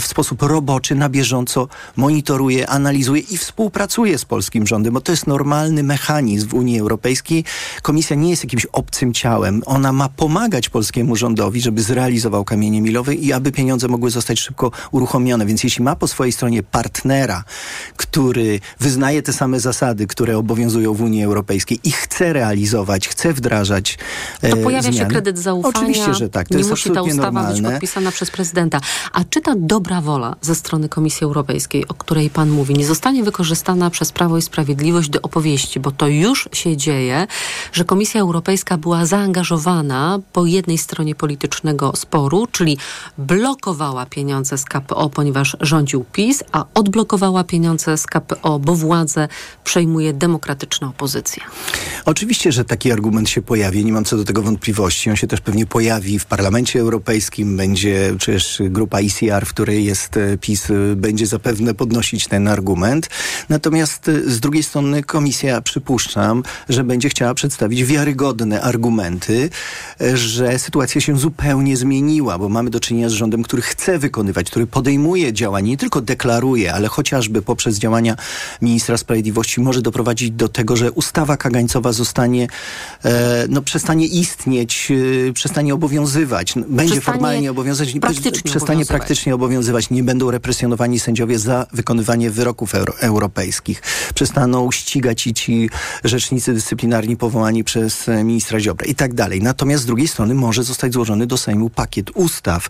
w sposób roboczy, na bieżąco monitoruje, analizuje i współpracuje z polskim rządem, bo to jest normalny mechanizm w Unii Europejskiej. Komisja nie jest jakimś obcym ciałem. Ona ma pomagać polskiemu rządowi, żeby zrealizował kamienie milowe i aby pieniądze mogły zostać szybko uruchomione. Więc jeśli ma po swojej stronie partnera, który wyznaje te same zasady, które obowiązują w Unii Europejskiej i chce realizować, chce wdrażać to pojawia zmiany, się kredyt zaufania. Oczywiście, że tak. To nie jest musi ta ustawa normalne. Być podpisana przez prezydenta. A czy ta dobra wola ze strony Komisji Europejskiej, o której pan mówi, nie zostanie wykorzystana przez Prawo i Sprawiedliwość do opowieści, bo to już się dzieje, że Komisja Europejska była zaangażowana po jednej stronie politycznego sporu, czyli blokowała pieniądze z KPO, ponieważ rządził PiS, a odblokowała pieniądze z KPO, bo władzę przejmuje demokratyczna opozycja. Oczywiście, że taki argument się pojawi. Nie mam co do tego wątpliwości. On się też pewnie pojawi w Parlamencie Europejskim. Będzie przecież grupa ICR, w której jest PiS, będzie zapewne podnosić ten argument. Natomiast z drugiej strony Komisja, przypuszczam, że będzie chciała przedstawić wiarygodne argumenty, że sytuacja się zupełnie zmieniła, bo mamy do czynienia z rządem, który chce wykonywać, który podejmuje działania, nie tylko deklaruje, ale chociażby poprzez działania ministra sprawiedliwości może doprowadzić do tego, że ustawa kagańcowa zostanie, przestanie istnieć, przestanie obowiązywać, będzie formalnie obowiązywać, przestanie praktycznie obowiązywać, nie będą represjonowani sędziowie za wykonywanie wyroków europejskich. Przestaną ścigać i ci rzecznicy dyscyplinarni powołani przez ministra Ziobrę i tak dalej. Natomiast z drugiej strony może zostać złożony do Sejmu pakiet ustaw,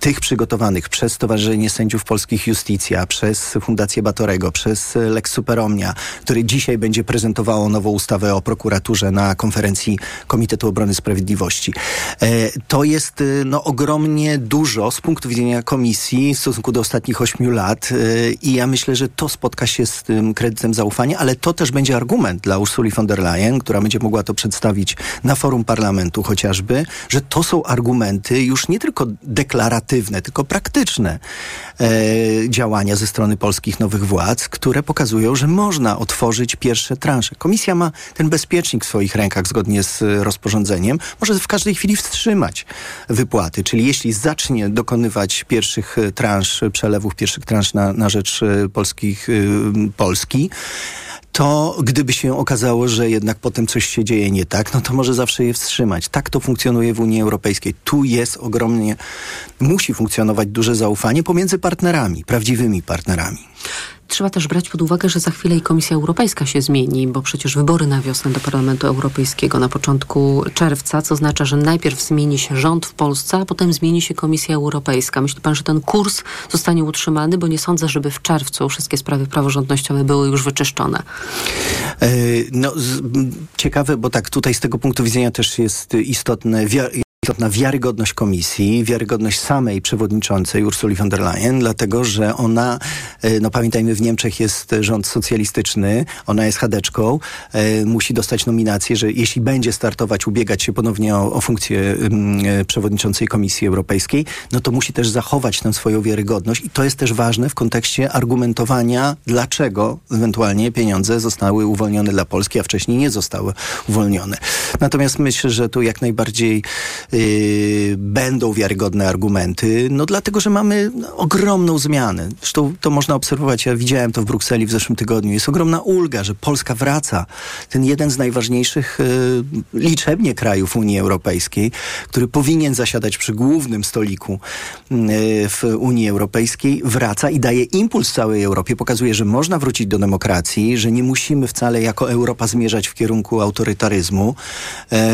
tych przygotowanych przez Stowarzyszenie Sędziów Polskich Justicja, przez Fundację Batorego, przez Lex Super Omnia, który dzisiaj będzie prezentowało nową ustawę o prokuraturze na konferencji Komitetu Obrony Sprawiedliwości. To jest ogromnie dużo z punktu widzenia Komisji w stosunku do ostatnich 8 lat i ja myślę, że to spotka się z tym kredytem zaufania, ale to też będzie argument dla Ursuli von der Leyen, która będzie mogła to przedstawić na forum parlamentu chociażby, że to są argumenty już nie tylko deklaratywne, tylko praktyczne działania ze strony polskich nowych władz, które pokazują, że można otworzyć pierwsze transze. Komisja ma ten bezpiecznik w swoich rękach zgodnie z rozporządzeniem, może w każdej chwili wstrzymać wypłaty, czyli jeśli zacznie dokonywać pierwszych transz, przelewów pierwszych transz na rzecz Polski, to gdyby się okazało, że jednak potem coś się dzieje nie tak, to może zawsze je wstrzymać. Tak to funkcjonuje w Unii Europejskiej. Tu jest ogromnie, musi funkcjonować duże zaufanie pomiędzy partnerami, prawdziwymi partnerami. Trzeba też brać pod uwagę, że za chwilę i Komisja Europejska się zmieni, bo przecież wybory na wiosnę do Parlamentu Europejskiego na początku czerwca, co oznacza, że najpierw zmieni się rząd w Polsce, a potem zmieni się Komisja Europejska. Myśli pan, że ten kurs zostanie utrzymany? Bo nie sądzę, żeby w czerwcu wszystkie sprawy praworządnościowe były już wyczyszczone. Ciekawe, bo tak tutaj z tego punktu widzenia też jest istotna wiarygodność komisji, wiarygodność samej przewodniczącej Ursuli von der Leyen, dlatego, że ona, pamiętajmy, w Niemczech jest rząd socjalistyczny, ona jest chadeczką, musi dostać nominację, że jeśli będzie startować, ubiegać się ponownie o funkcję przewodniczącej Komisji Europejskiej, to musi też zachować tę swoją wiarygodność i to jest też ważne w kontekście argumentowania, dlaczego ewentualnie pieniądze zostały uwolnione dla Polski, a wcześniej nie zostały uwolnione. Natomiast myślę, że tu jak najbardziej będą wiarygodne argumenty, dlatego, że mamy ogromną zmianę. Zresztą to można obserwować, ja widziałem to w Brukseli w zeszłym tygodniu. Jest ogromna ulga, że Polska wraca. Ten jeden z najważniejszych liczebnie krajów Unii Europejskiej, który powinien zasiadać przy głównym stoliku w Unii Europejskiej, wraca i daje impuls całej Europie. Pokazuje, że można wrócić do demokracji, że nie musimy wcale jako Europa zmierzać w kierunku autorytaryzmu.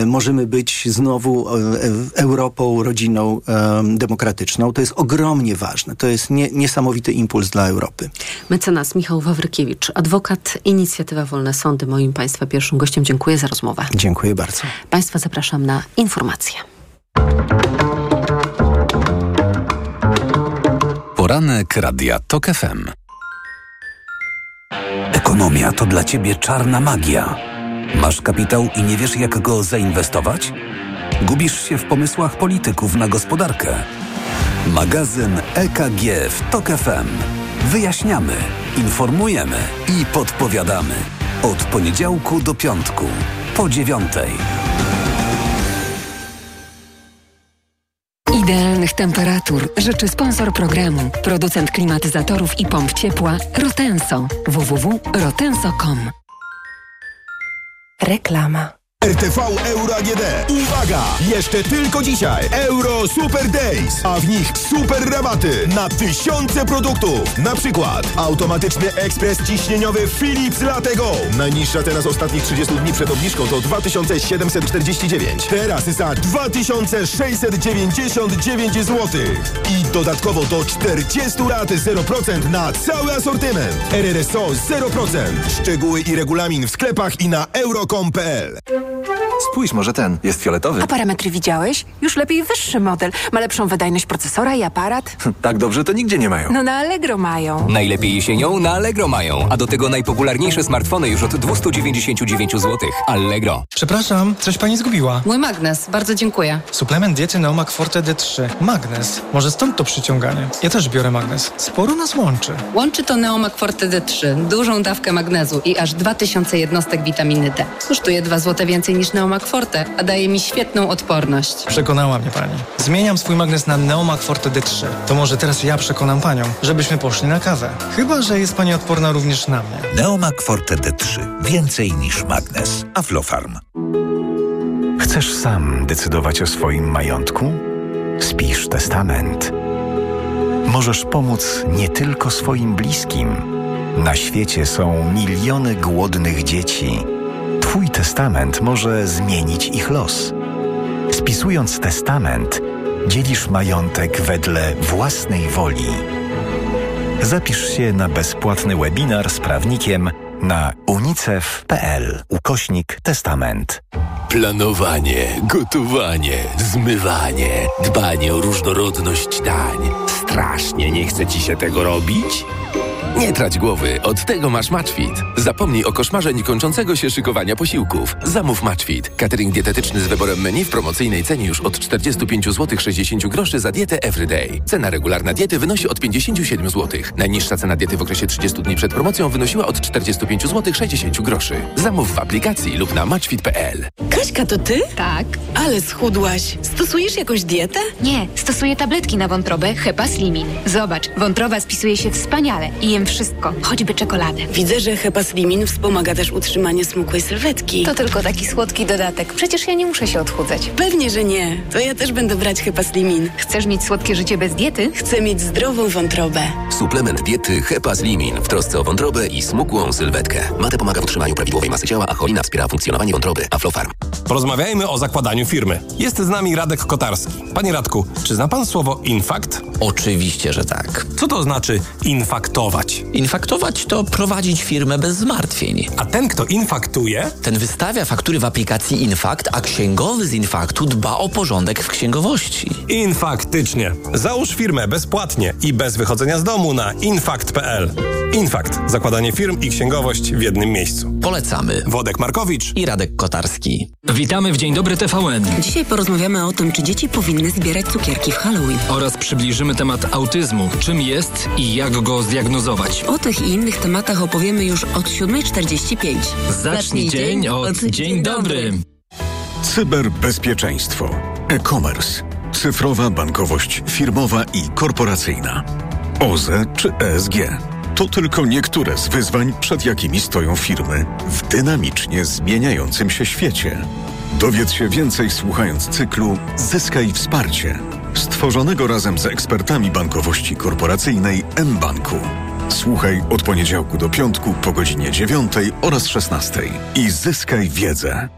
Możemy być znowu Europą, rodziną demokratyczną. To jest ogromnie ważne. To jest niesamowity impuls dla Europy. Mecenas Michał Wawrykiewicz, adwokat, Inicjatywa Wolne Sądy, moim Państwa pierwszym gościem. Dziękuję za rozmowę. Dziękuję bardzo. Państwa zapraszam na informacje. Poranek Radia TOK FM. Ekonomia to dla Ciebie czarna magia. Masz kapitał i nie wiesz, jak go zainwestować? Gubisz się w pomysłach polityków na gospodarkę. Magazyn EKG w TOK FM. Wyjaśniamy, informujemy i podpowiadamy. Od poniedziałku do piątku, po 9:00. Idealnych temperatur życzy sponsor programu, producent klimatyzatorów i pomp ciepła Rotenso. www.rotenso.com. Reklama. RTV Euro AGD. Uwaga! Jeszcze tylko dzisiaj Euro Super Days, a w nich super rabaty na tysiące produktów. Na przykład automatyczny ekspres ciśnieniowy Philips Latte Go. Najniższa teraz ostatnich 30 dni przed obniżką to 2749. Teraz za 2699 zł. I dodatkowo do 40 rat 0% na cały asortyment. RRSO 0%. Szczegóły i regulamin w sklepach i na euro.com.pl. Spójrz, może ten. Jest fioletowy. A parametry widziałeś? Już lepiej wyższy model. Ma lepszą wydajność procesora i aparat. Tak dobrze to nigdzie nie mają. No na Allegro mają. Najlepiej jesienią na Allegro mają. A do tego najpopularniejsze smartfony już od 299 zł. Allegro. Przepraszam, coś pani zgubiła. Mój magnes, bardzo dziękuję. Suplement diety Neomak Forte D3. Magnes. Może stąd to przyciąganie. Ja też biorę magnes. Sporo nas łączy. Łączy to Neomak Forte D3. Dużą dawkę magnezu i aż 2000 jednostek witaminy D. Kosztuje 2 zł więcej niż Neomak Forte, a daje mi świetną odporność. Przekonała mnie pani. Zmieniam swój magnes na Neomak Forte D3. To może teraz ja przekonam panią, żebyśmy poszli na kawę. Chyba że jest pani odporna również na mnie. Neomak Forte D3. Więcej niż magnes. Aflofarm. Chcesz sam decydować o swoim majątku? Spisz testament. Możesz pomóc nie tylko swoim bliskim. Na świecie są miliony głodnych dzieci. Twój testament może zmienić ich los. Spisując testament, dzielisz majątek wedle własnej woli. Zapisz się na bezpłatny webinar z prawnikiem na unicef.pl/testament. Planowanie, gotowanie, zmywanie, dbanie o różnorodność dań. Strasznie nie chce ci się tego robić? Nie trać głowy, od tego masz Matchfit. Zapomnij o koszmarze niekończącego się szykowania posiłków. Zamów Matchfit. Catering dietetyczny z wyborem menu w promocyjnej cenie już od 45,60 zł za dietę Everyday. Cena regularna diety wynosi od 57 zł. Najniższa cena diety w okresie 30 dni przed promocją wynosiła od 45,60 zł. Zamów w aplikacji lub na matchfit.pl. Kaśka, to ty? Tak. Ale schudłaś. Stosujesz jakąś dietę? Nie, stosuję tabletki na wątrobę Hepa Slimin. Zobacz, wątroba spisuje się wspaniale i jem wszystko, choćby czekoladę. Widzę, że Hepa Slimin wspomaga też utrzymanie smukłej sylwetki. To tylko taki słodki dodatek. Przecież ja nie muszę się odchudzać. Pewnie, że nie. To ja też będę brać Hepa Slimin. Chcesz mieć słodkie życie bez diety? Chcę mieć zdrową wątrobę. Suplement diety Hepa Slimin w trosce o wątrobę i smukłą sylwetkę. Mate pomaga w utrzymaniu prawidłowej masy ciała, a cholina wspiera funkcjonowanie wątroby. Aflofarm. Porozmawiajmy o zakładaniu firmy. Jest z nami Radek Kotarski. Panie Radku, czy zna pan słowo infakt? Oczywiście, że tak. Co to znaczy infaktować? Infaktować to prowadzić firmę bez zmartwień. A ten, kto infaktuje? Ten wystawia faktury w aplikacji Infakt, a księgowy z Infaktu dba o porządek w księgowości. Infaktycznie. Załóż firmę bezpłatnie i bez wychodzenia z domu na infakt.pl. Infakt. Zakładanie firm i księgowość w jednym miejscu. Polecamy. Wodek Markowicz i Radek Kotarski. Witamy w Dzień Dobry TVN. Dzisiaj porozmawiamy o tym, czy dzieci powinny zbierać cukierki w Halloween. Oraz przybliżymy temat autyzmu. Czym jest i jak go zdiagnozować. O tych i innych tematach opowiemy już od 7:45. Zacznij dzień od Dzień Dobry. Cyberbezpieczeństwo, e-commerce, cyfrowa bankowość firmowa i korporacyjna, OZE czy ESG. To tylko niektóre z wyzwań, przed jakimi stoją firmy w dynamicznie zmieniającym się świecie. Dowiedz się więcej słuchając cyklu Zyskaj Wsparcie, stworzonego razem z ekspertami bankowości korporacyjnej mBanku. Słuchaj od poniedziałku do piątku po godzinie 9 oraz 16 i zyskaj wiedzę.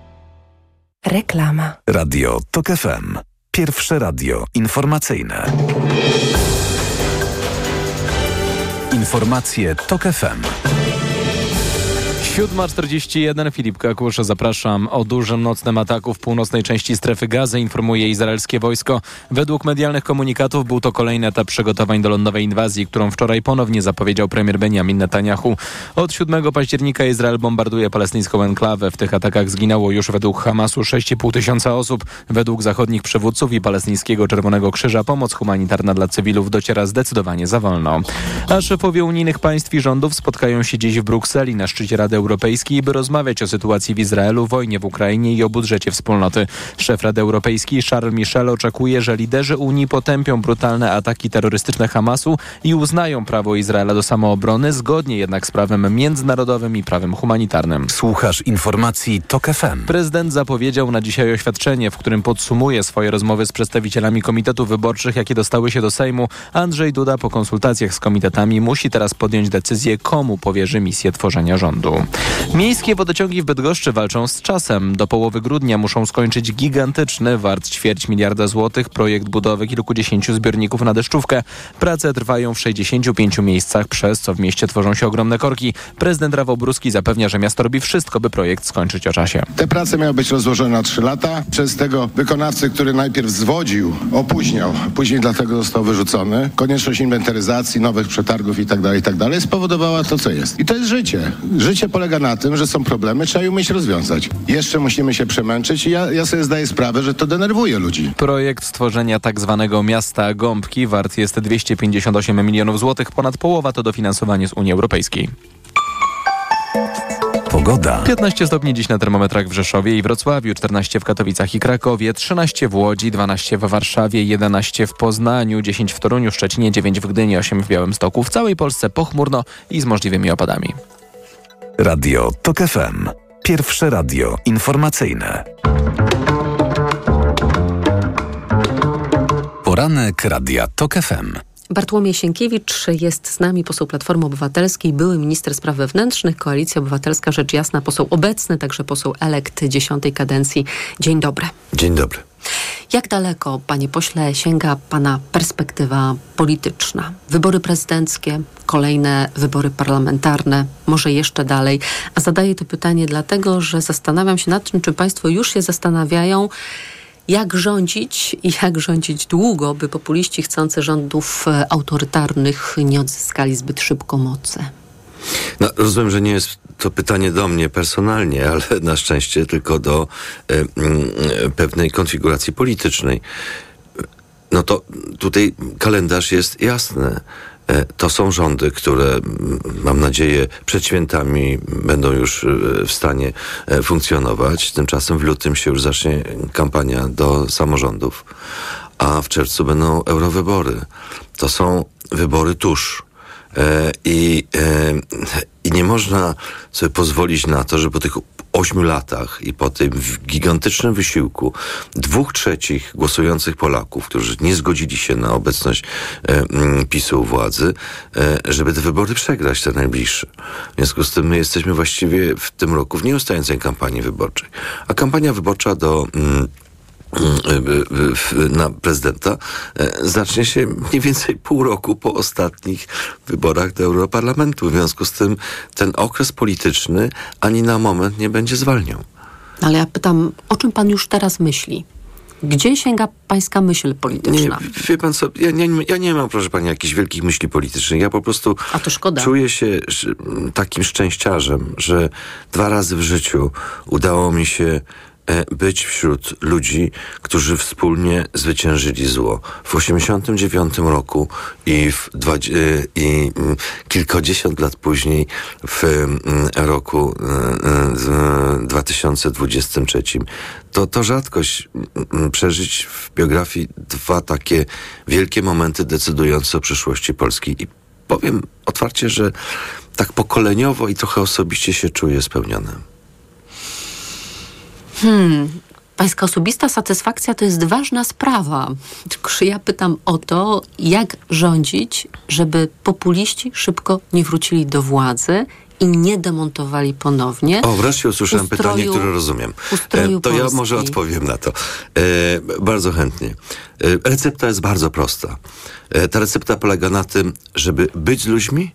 Reklama. Radio TOK FM. Pierwsze radio informacyjne. Informacje TOK FM. 7:41, Filip Kakusz, zapraszam. O dużym nocnym ataku w północnej części strefy Gazy informuje izraelskie wojsko. Według medialnych komunikatów był to kolejny etap przygotowań do lądowej inwazji, którą wczoraj ponownie zapowiedział premier Benjamin Netanyahu. Od 7 października Izrael bombarduje palestyńską enklawę. W tych atakach zginęło już według Hamasu 6,5 tysiąca osób. Według zachodnich przywódców i palestyńskiego Czerwonego Krzyża pomoc humanitarna dla cywilów dociera zdecydowanie za wolno. A szefowie unijnych państw i rządów spotkają się dziś w Brukseli na szczycie Rady Europejskiej, by rozmawiać o sytuacji w Izraelu, wojnie w Ukrainie i o budżecie Wspólnoty. Szef Rady Europejskiej Charles Michel oczekuje, że liderzy Unii potępią brutalne ataki terrorystyczne Hamasu i uznają prawo Izraela do samoobrony, zgodnie jednak z prawem międzynarodowym i prawem humanitarnym. Słuchasz informacji TOK FM. Prezydent zapowiedział na dzisiaj oświadczenie, w którym podsumuje swoje rozmowy z przedstawicielami komitetów wyborczych, jakie dostały się do Sejmu. Andrzej Duda po konsultacjach z komitetami musi teraz podjąć decyzję, komu powierzy misję tworzenia rządu. Miejskie wodociągi w Bydgoszczy walczą z czasem. Do połowy grudnia muszą skończyć gigantyczny, wart ćwierć miliarda złotych, projekt budowy kilkudziesięciu zbiorników na deszczówkę. Prace trwają w 65 miejscach, przez co w mieście tworzą się ogromne korki. Prezydent Rawobruski zapewnia, że miasto robi wszystko, by projekt skończyć o czasie. Te prace miały być rozłożone na 3 lata. Przez tego wykonawcę, który najpierw zwodził, opóźniał, później dlatego został wyrzucony. Konieczność inwentaryzacji, nowych przetargów itd. spowodowała to, co jest. I to jest życie. Życie polega na tym, że są problemy, trzeba je umieć rozwiązać. Jeszcze musimy się przemęczyć i ja sobie zdaję sprawę, że to denerwuje ludzi. Projekt stworzenia tak zwanego miasta Gąbki wart jest 258 milionów złotych. Ponad połowa to dofinansowanie z Unii Europejskiej. Pogoda. 15 stopni dziś na termometrach w Rzeszowie i Wrocławiu, 14 w Katowicach i Krakowie, 13 w Łodzi, 12 w Warszawie, 11 w Poznaniu, 10 w Toruniu, Szczecinie, 9 w Gdyni, 8 w Białymstoku. W całej Polsce pochmurno i z możliwymi opadami. Radio TOK FM. Pierwsze radio informacyjne. Poranek Radia TOK FM. Bartłomiej Sienkiewicz jest z nami, poseł Platformy Obywatelskiej, były minister spraw wewnętrznych, Koalicja Obywatelska, rzecz jasna, poseł obecny, także poseł elekt 10. kadencji. Dzień dobry. Dzień dobry. Jak daleko, panie pośle, sięga pana perspektywa polityczna? Wybory prezydenckie, kolejne wybory parlamentarne, może jeszcze dalej. A zadaję to pytanie dlatego, że zastanawiam się nad tym, czy państwo już się zastanawiają, jak rządzić i jak rządzić długo, by populiści chcący rządów autorytarnych nie odzyskali zbyt szybko mocy? No, rozumiem, że nie jest to pytanie do mnie personalnie, ale na szczęście tylko do pewnej konfiguracji politycznej. No to tutaj kalendarz jest jasny. To są rządy, które, mam nadzieję, przed świętami będą już w stanie funkcjonować. Tymczasem w lutym się już zacznie kampania do samorządów, a w czerwcu będą eurowybory. To są wybory tuż. I nie można sobie pozwolić na to, że po tych 8 latach i po tym gigantycznym wysiłku 2/3 głosujących Polaków, którzy nie zgodzili się na obecność PiS-u u władzy, żeby te wybory przegrać, te najbliższe. W związku z tym my jesteśmy właściwie w tym roku w nieustającej kampanii wyborczej. A kampania wyborcza na prezydenta zacznie się mniej więcej pół roku po ostatnich wyborach do Europarlamentu. W związku z tym ten okres polityczny ani na moment nie będzie zwalniał. Ale ja pytam, o czym pan już teraz myśli? Gdzie sięga pańska myśl polityczna? Nie, wie pan co, ja nie mam, proszę pani, jakichś wielkich myśli politycznych. Ja po prostu czuję się takim szczęściarzem, że 2 razy w życiu udało mi się być wśród ludzi, którzy wspólnie zwyciężyli zło. W 1989 roku i kilkadziesiąt lat później w roku 2023. To rzadkość przeżyć w biografii 2 takie wielkie momenty decydujące o przyszłości Polski. I powiem otwarcie, że tak pokoleniowo i trochę osobiście się czuję spełniony. Pańska osobista satysfakcja to jest ważna sprawa. Tylko że ja pytam o to, jak rządzić, żeby populiści szybko nie wrócili do władzy i nie demontowali ponownie. O, wreszcie usłyszałem pytanie, które rozumiem. To Polski. Ja może odpowiem na to. Bardzo chętnie. Recepta jest bardzo prosta. Ta recepta polega na tym, żeby być z ludźmi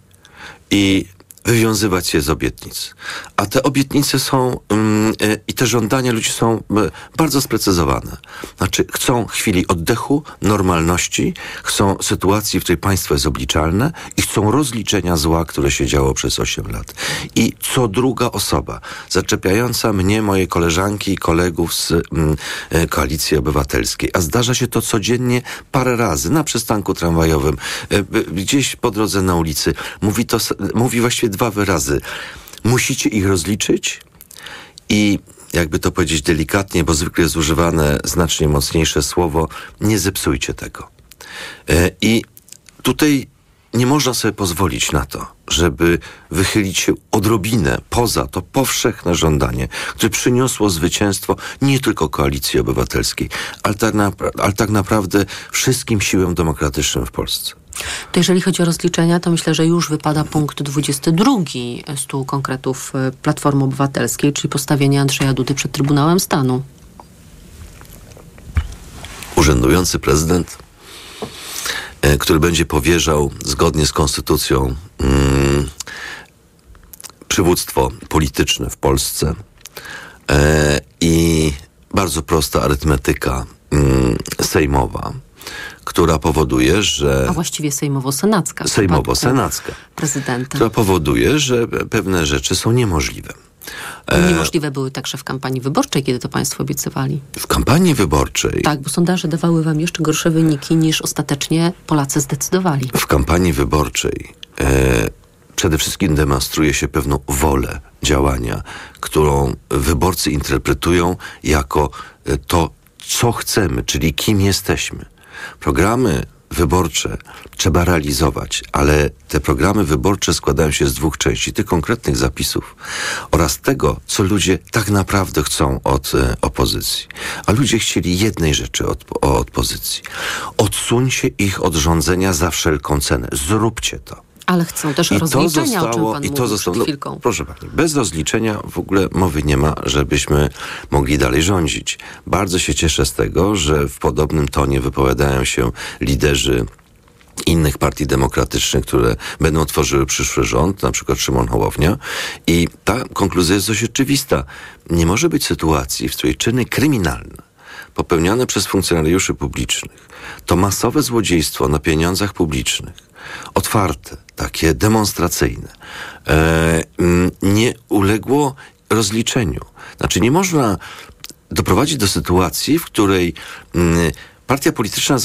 i wywiązywać się z obietnic. A te obietnice są i te żądania ludzi są bardzo sprecyzowane. Znaczy chcą chwili oddechu, normalności, chcą sytuacji, w której państwo jest obliczalne i chcą rozliczenia zła, które się działo przez 8 lat. I co druga osoba zaczepiająca mnie, moje koleżanki i kolegów z Koalicji Obywatelskiej, a zdarza się to codziennie parę razy, na przystanku tramwajowym, gdzieś po drodze na ulicy, mówi właściwie 2 wyrazy. musicie ich rozliczyć i, jakby to powiedzieć delikatnie, bo zwykle jest używane znacznie mocniejsze słowo, nie zepsujcie tego. I tutaj nie można sobie pozwolić na to, żeby wychylić się odrobinę poza to powszechne żądanie, które przyniosło zwycięstwo nie tylko Koalicji Obywatelskiej, ale tak naprawdę wszystkim siłom demokratycznym w Polsce. To jeżeli chodzi o rozliczenia, to myślę, że już wypada punkt 22 stu konkretów Platformy Obywatelskiej, czyli postawienie Andrzeja Dudy przed Trybunałem Stanu. Urzędujący prezydent, który będzie powierzał zgodnie z konstytucją przywództwo polityczne w Polsce, i bardzo prosta arytmetyka sejmowa, która powoduje, że... A właściwie sejmowo-senacka. Sejmowo-senacka. Prezydenta. Która powoduje, że pewne rzeczy są niemożliwe. Niemożliwe były także w kampanii wyborczej, kiedy to państwo obiecywali. W kampanii wyborczej? Tak, bo sondaże dawały wam jeszcze gorsze wyniki, niż ostatecznie Polacy zdecydowali. W kampanii wyborczej przede wszystkim demonstruje się pewną wolę działania, którą wyborcy interpretują jako to, co chcemy, czyli kim jesteśmy. Programy wyborcze trzeba realizować, ale te programy wyborcze składają się z dwóch części, tych konkretnych zapisów oraz tego, co ludzie tak naprawdę chcą od opozycji. A ludzie chcieli jednej rzeczy od opozycji. Odsuńcie ich od rządzenia za wszelką cenę. Zróbcie to. Ale chcą też rozliczenia, o czym pan mówił przed chwilką. No, proszę pani, bez rozliczenia w ogóle mowy nie ma, żebyśmy mogli dalej rządzić. Bardzo się cieszę z tego, że w podobnym tonie wypowiadają się liderzy innych partii demokratycznych, które będą tworzyły przyszły rząd, na przykład Szymon Hołownia. I ta konkluzja jest dość oczywista. Nie może być sytuacji, w której czyny kryminalne popełniane przez funkcjonariuszy publicznych to masowe złodziejstwo na pieniądzach publicznych, otwarte, takie demonstracyjne, nie uległo rozliczeniu. Znaczy nie można doprowadzić do sytuacji, w której partia polityczna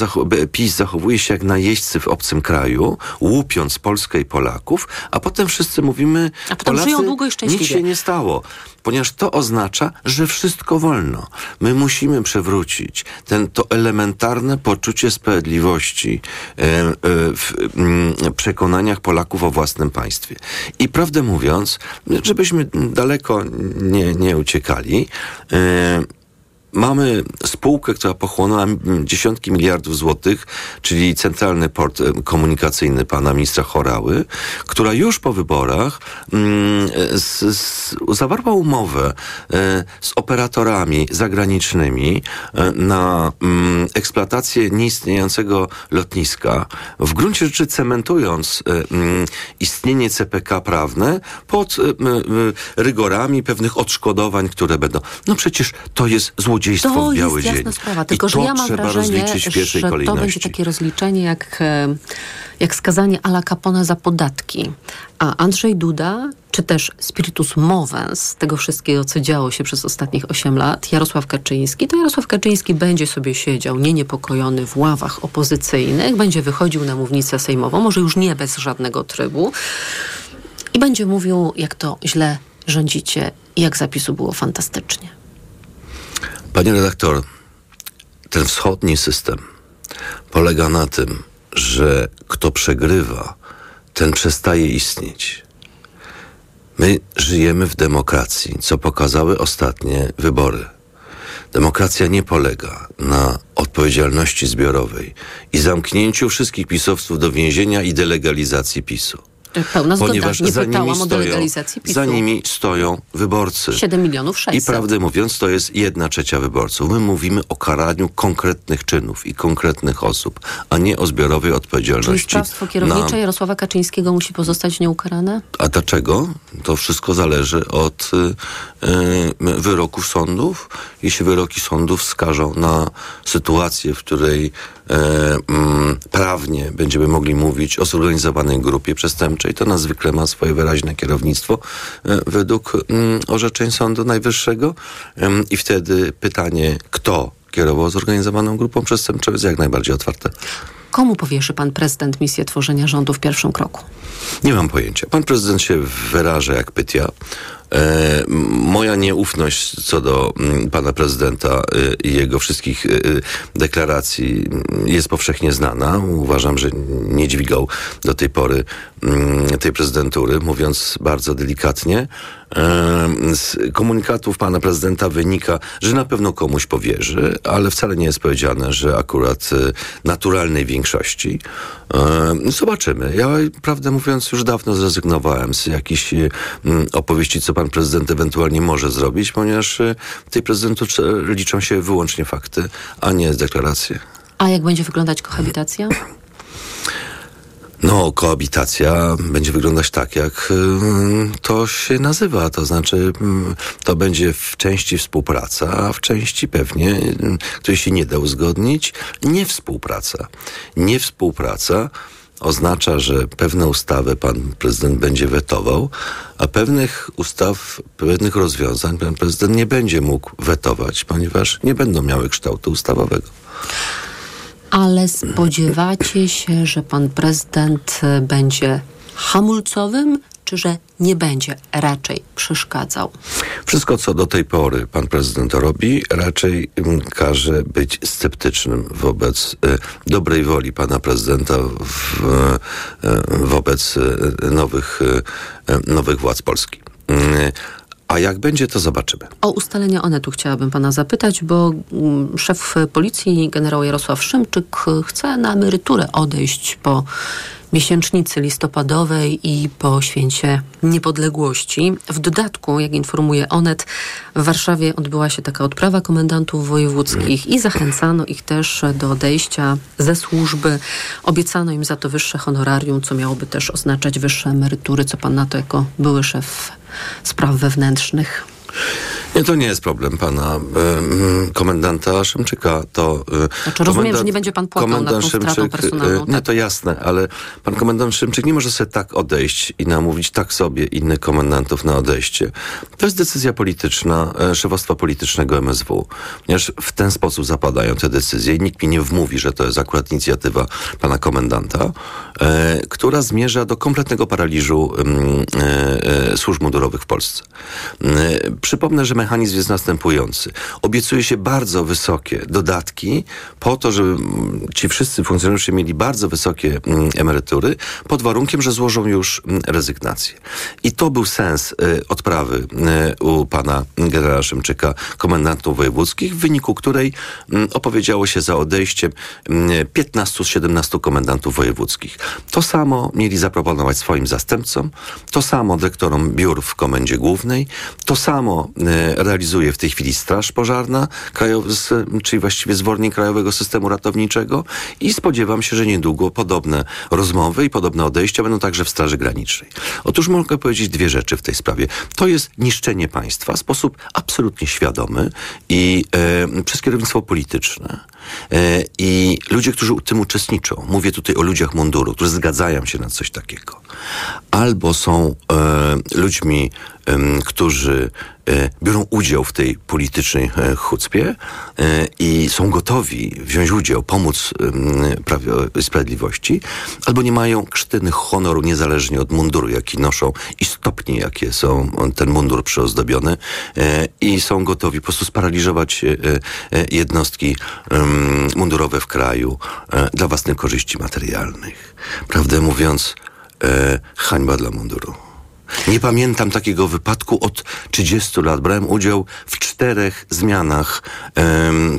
PiS zachowuje się jak najeźdźcy w obcym kraju, łupiąc Polskę i Polaków, a potem wszyscy mówimy, a potem Polacy, żyją długo i szczęśliwie. Nic się nie stało. Ponieważ to oznacza, że wszystko wolno. My musimy przewrócić to elementarne poczucie sprawiedliwości w przekonaniach Polaków o własnym państwie. I prawdę mówiąc, żebyśmy daleko nie uciekali, mamy spółkę, która pochłonęła dziesiątki miliardów złotych, czyli Centralny Port Komunikacyjny pana ministra Horały, która już po wyborach zawarła umowę z operatorami zagranicznymi na eksploatację nieistniejącego lotniska, w gruncie rzeczy cementując istnienie CPK prawne pod rygorami pewnych odszkodowań, które będą. No przecież to jest złodziejstwo. To jest jasna sprawa, tylko że ja mam wrażenie, że to będzie takie rozliczenie jak skazanie à la Capone za podatki. A Andrzej Duda, czy też spiritus movens tego wszystkiego, co działo się przez ostatnich 8 lat, Jarosław Kaczyński będzie sobie siedział niepokojony w ławach opozycyjnych, będzie wychodził na mównicę sejmową, może już nie bez żadnego trybu, i będzie mówił, jak to źle rządzicie i jak zapisu było fantastycznie. Panie redaktor, ten wschodni system polega na tym, że kto przegrywa, ten przestaje istnieć. My żyjemy w demokracji, co pokazały ostatnie wybory. Demokracja nie polega na odpowiedzialności zbiorowej i zamknięciu wszystkich PiS-owców do więzienia i delegalizacji PiS-u. Pełna zgoda. Ponieważ nie pytałam o delegalizację PiS-u. Za nimi stoją wyborcy. 7,6 miliona. I prawdę mówiąc, to jest 1/3 wyborców. My mówimy o karaniu konkretnych czynów i konkretnych osób, a nie o zbiorowej odpowiedzialności. Czyli sprawstwo kierownicze Jarosława Kaczyńskiego musi pozostać nieukarane? A dlaczego? To wszystko zależy od wyroków sądów. Jeśli wyroki sądów wskażą na sytuację, w której prawnie będziemy mogli mówić o zorganizowanej grupie przestępczej, to ona zwykle ma swoje wyraźne kierownictwo według orzeczeń Sądu Najwyższego, i wtedy pytanie, kto kierował zorganizowaną grupą przestępczą, jest jak najbardziej otwarte. Komu powierzy pan prezydent misję tworzenia rządu w pierwszym kroku? Nie mam pojęcia. Pan prezydent się wyraża jak pytia. Moja nieufność co do pana prezydenta i jego wszystkich deklaracji jest powszechnie znana. Uważam, że nie dźwigał do tej pory tej prezydentury, mówiąc bardzo delikatnie. Z komunikatów pana prezydenta wynika, że na pewno komuś powierzy, ale wcale nie jest powiedziane, że akurat naturalnej większości. Zobaczymy. Ja, prawdę mówiąc, już dawno zrezygnowałem z jakichś opowieści, co pan prezydent ewentualnie może zrobić, ponieważ w tej prezydenturze liczą się wyłącznie fakty, a nie deklaracje. A jak będzie wyglądać kohabitacja? No, koabitacja będzie wyglądać tak, jak to się nazywa. To znaczy, to będzie w części współpraca, a w części pewnie, której się nie da uzgodnić, niewspółpraca. Niewspółpraca oznacza, że pewne ustawy pan prezydent będzie wetował, a pewnych ustaw, pewnych rozwiązań pan prezydent nie będzie mógł wetować, ponieważ nie będą miały kształtu ustawowego. Ale spodziewacie się, że pan prezydent będzie hamulcowym, czy że nie będzie raczej przeszkadzał? Wszystko, co do tej pory pan prezydent robi, raczej każe być sceptycznym wobec dobrej woli pana prezydenta wobec nowych władz Polski. A jak będzie, to zobaczymy. O ustalenia Onetu chciałabym pana zapytać, bo szef policji, generał Jarosław Szymczyk, chce na emeryturę odejść po miesięcznicy listopadowej i po święcie niepodległości. W dodatku, jak informuje Onet, w Warszawie odbyła się taka odprawa komendantów wojewódzkich i zachęcano ich też do odejścia ze służby. Obiecano im za to wyższe honorarium, co miałoby też oznaczać wyższe emerytury. Co pan na to jako były szef spraw wewnętrznych? Nie, to nie jest problem pana komendanta Szymczyka. Znaczy, rozumiem, że nie będzie pan płakał nad tą stratą personalną. Nie, tak? To jasne, ale pan komendant Szymczyk nie może sobie tak odejść i namówić tak sobie innych komendantów na odejście. To jest decyzja polityczna, szefostwa politycznego MSW. Ponieważ w ten sposób zapadają te decyzje i nikt mi nie wmówi, że to jest akurat inicjatywa pana komendanta, która zmierza do kompletnego paraliżu służb mundurowych w Polsce. Przypomnę, że mechanizm jest następujący. Obiecuje się bardzo wysokie dodatki po to, żeby ci wszyscy funkcjonariusze mieli bardzo wysokie emerytury pod warunkiem, że złożą już rezygnację. I to był sens odprawy u pana generała Szymczyka, komendantów wojewódzkich, w wyniku której opowiedziało się za odejściem 15 z 17 komendantów wojewódzkich. To samo mieli zaproponować swoim zastępcom, to samo dyrektorom biur w Komendzie Głównej, to samo realizuje w tej chwili Straż Pożarna, czyli właściwie zwornik Krajowego Systemu Ratowniczego, i spodziewam się, że niedługo podobne rozmowy i podobne odejścia będą także w Straży Granicznej. Otóż mogę powiedzieć dwie rzeczy w tej sprawie. To jest niszczenie państwa w sposób absolutnie świadomy i przez kierownictwo polityczne. I ludzie, którzy w tym uczestniczą, mówię tutaj o ludziach munduru, którzy zgadzają się na coś takiego, albo są ludźmi, którzy biorą udział w tej politycznej chucpie i są gotowi wziąć udział, pomóc Prawu i Sprawiedliwości, albo nie mają krztyny honoru niezależnie od munduru, jaki noszą i stopni, jakie są ten mundur przyozdobiony, i są gotowi po prostu sparaliżować jednostki mundurowe w kraju dla własnych korzyści materialnych. Prawdę mówiąc, hańba dla munduru. Nie pamiętam takiego wypadku od 30 lat. Brałem udział w 4 zmianach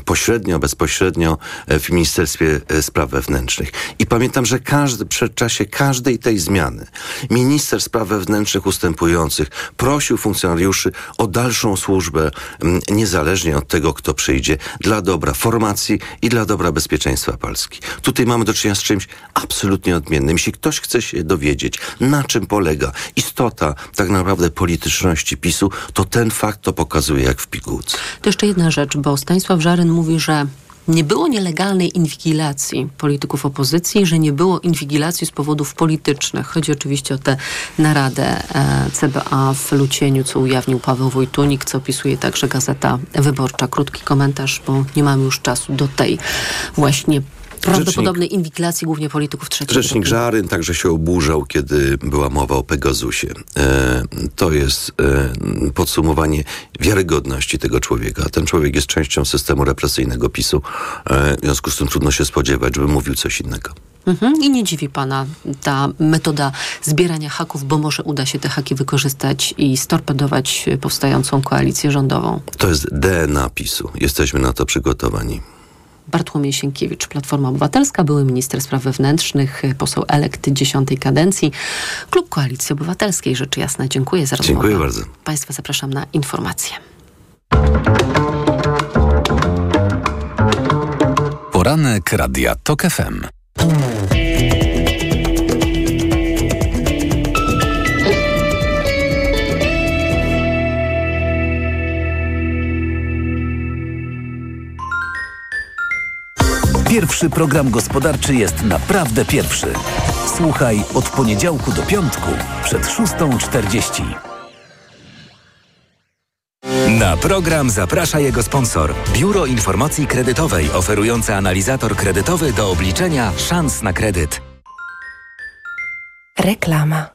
pośrednio, bezpośrednio w Ministerstwie Spraw Wewnętrznych. I pamiętam, że w czasie każdej tej zmiany minister spraw wewnętrznych ustępujących prosił funkcjonariuszy o dalszą służbę, niezależnie od tego, kto przyjdzie, dla dobra formacji i dla dobra bezpieczeństwa Polski. Tutaj mamy do czynienia z czymś absolutnie odmiennym. Jeśli ktoś chce się dowiedzieć, na czym polega istota tak naprawdę polityczności PiS-u, to ten fakt to pokazuje jak w pigułce. To jeszcze jedna rzecz, bo Stanisław Żaryn mówi, że nie było nielegalnej inwigilacji polityków opozycji, że nie było inwigilacji z powodów politycznych. Chodzi oczywiście o tę naradę CBA w Lucieniu, co ujawnił Paweł Wojtunik, co opisuje także Gazeta Wyborcza. Krótki komentarz, bo nie mamy już czasu do tej właśnie prawdopodobnej inwigilacji głównie polityków trzeciej. Rzecznik Żaryn także się oburzał, kiedy była mowa o Pegasusie. To jest podsumowanie wiarygodności tego człowieka. Ten człowiek jest częścią systemu represyjnego PiS-u. W związku z tym trudno się spodziewać, żeby mówił coś innego. I nie dziwi pana ta metoda zbierania haków, bo może uda się te haki wykorzystać i storpedować powstającą koalicję rządową. To jest DNA PiS-u. Jesteśmy na to przygotowani. Bartłomiej Sienkiewicz, Platforma Obywatelska, były minister spraw wewnętrznych, poseł elekt 10. kadencji, klub Koalicji Obywatelskiej. Rzecz jasna, dziękuję za rozmowę. Dziękuję bardzo. Państwa zapraszam na informacje. Poranek Radia TOK FM. Pierwszy program gospodarczy jest naprawdę pierwszy. Słuchaj od poniedziałku do piątku przed 6:40. Na program zaprasza jego sponsor. Biuro Informacji Kredytowej, oferujące analizator kredytowy do obliczenia szans na kredyt. Reklama.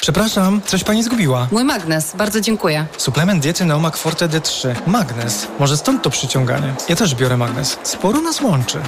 Przepraszam, coś pani zgubiła. Mój magnes, bardzo dziękuję. Suplement diety Neomak Forte D3. Magnes, może stąd to przyciąganie. Ja też biorę magnes. Sporo nas łączy.